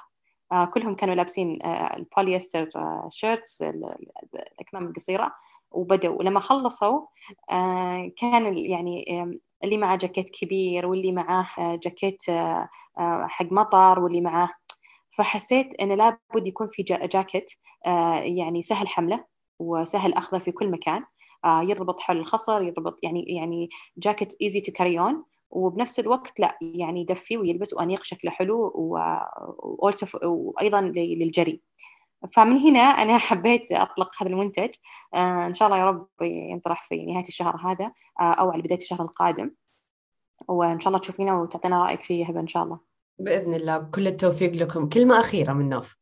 آه كلهم كانوا لابسين آه البوليستر آه شيرتس، الأكمام القصيرة، وبدأوا لما خلصوا آه كان يعني آه اللي معه جاكيت كبير واللي معه آه جاكيت آه آه حق مطر واللي معه، فحسيت أن لابد يكون في جاكيت آه يعني سهل حمله وسهل أخذه في كل مكان، آه يربط حول الخصر، يربط يعني يعني جاكيت easy to carry on، وبنفس الوقت لا يعني دفي ويلبس وأنيق شكله حلو، وأيضا للجري. فمن هنا أنا حبيت أطلق هذا المنتج، آه إن شاء الله يا رب ينطرح في نهاية الشهر هذا آه أو على بداية الشهر القادم، وإن شاء الله تشوفينه وتعطينا رأيك فيه هبة إن شاء الله. بإذن الله. كل التوفيق لكم. كلمة أخيرة من نوف.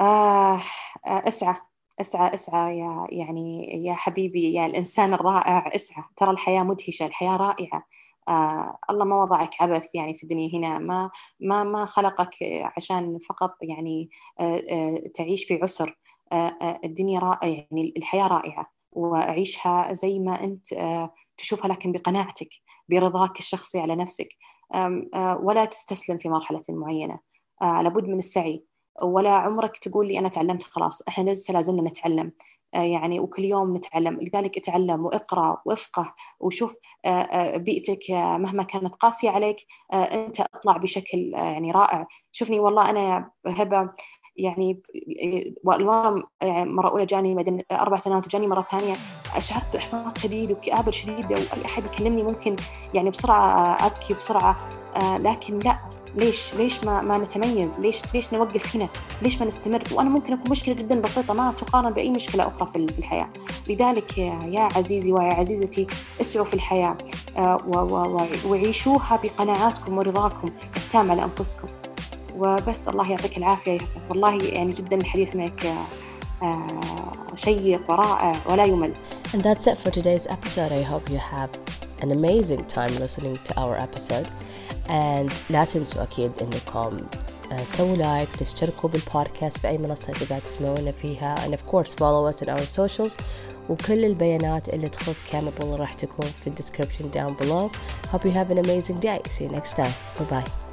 آه أسعى أسعى أسعى يا يعني يا حبيبي يا الإنسان الرائع، أسعى، ترى الحياة مدهشة، الحياة رائعة. آه الله ما وضعك عبث يعني في الدنيا هنا، ما ما ما خلقك عشان فقط يعني آه آه تعيش في عسر. آه آه الدنيا رائعة، يعني الحياة رائعة، وعيشها زي ما أنت آه تشوفها، لكن بقناعتك، برضاك الشخصي على نفسك، ولا تستسلم في مرحلة معينة، لابد من السعي. ولا عمرك تقول لي أنا تعلمت خلاص، إحنا لسه لازلنا نتعلم يعني، وكل يوم نتعلم. لذلك اتعلم واقرأ وافقه وشوف بيئتك مهما كانت قاسية عليك، أنت أطلع بشكل يعني رائع. شوفني والله أنا هبة يعني والله مرة أولى جاني بعد أربع سنوات وجاني مرة ثانية شعرت بإحباط شديد وكآبة شديدة، وأي أحد يكلمني ممكن يعني بسرعة أبكي بسرعة، لكن لا، ليش ليش ما ما نتميز؟ ليش ليش نوقف هنا؟ ليش ما نستمر؟ وأنا ممكن أكون مشكلة جدا بسيطة ما تقارن بأي مشكلة أخرى في الحياة. لذلك يا عزيزي ويا عزيزتي، اسعوا في الحياة وعيشوها بقناعاتكم ورضاكم التام على أنفسكم وبس. الله يعطيك العافية والله، يعني جدا الحديث معك شيق ورائع ولا يمل. And that's it for today's episode. I hope you have an amazing time listening to our episode. And لا تنسوا أكيد إنكم تسووا لايك، تشتركوا بالبودكاست بأي منصة تقدروا تسمعونا فيها. And of course follow us on our socials. وكل البيانات اللي تخص Campbell راح تكون في الديسكريبشن down below. Hope you have an amazing day. See you next time. Bye bye.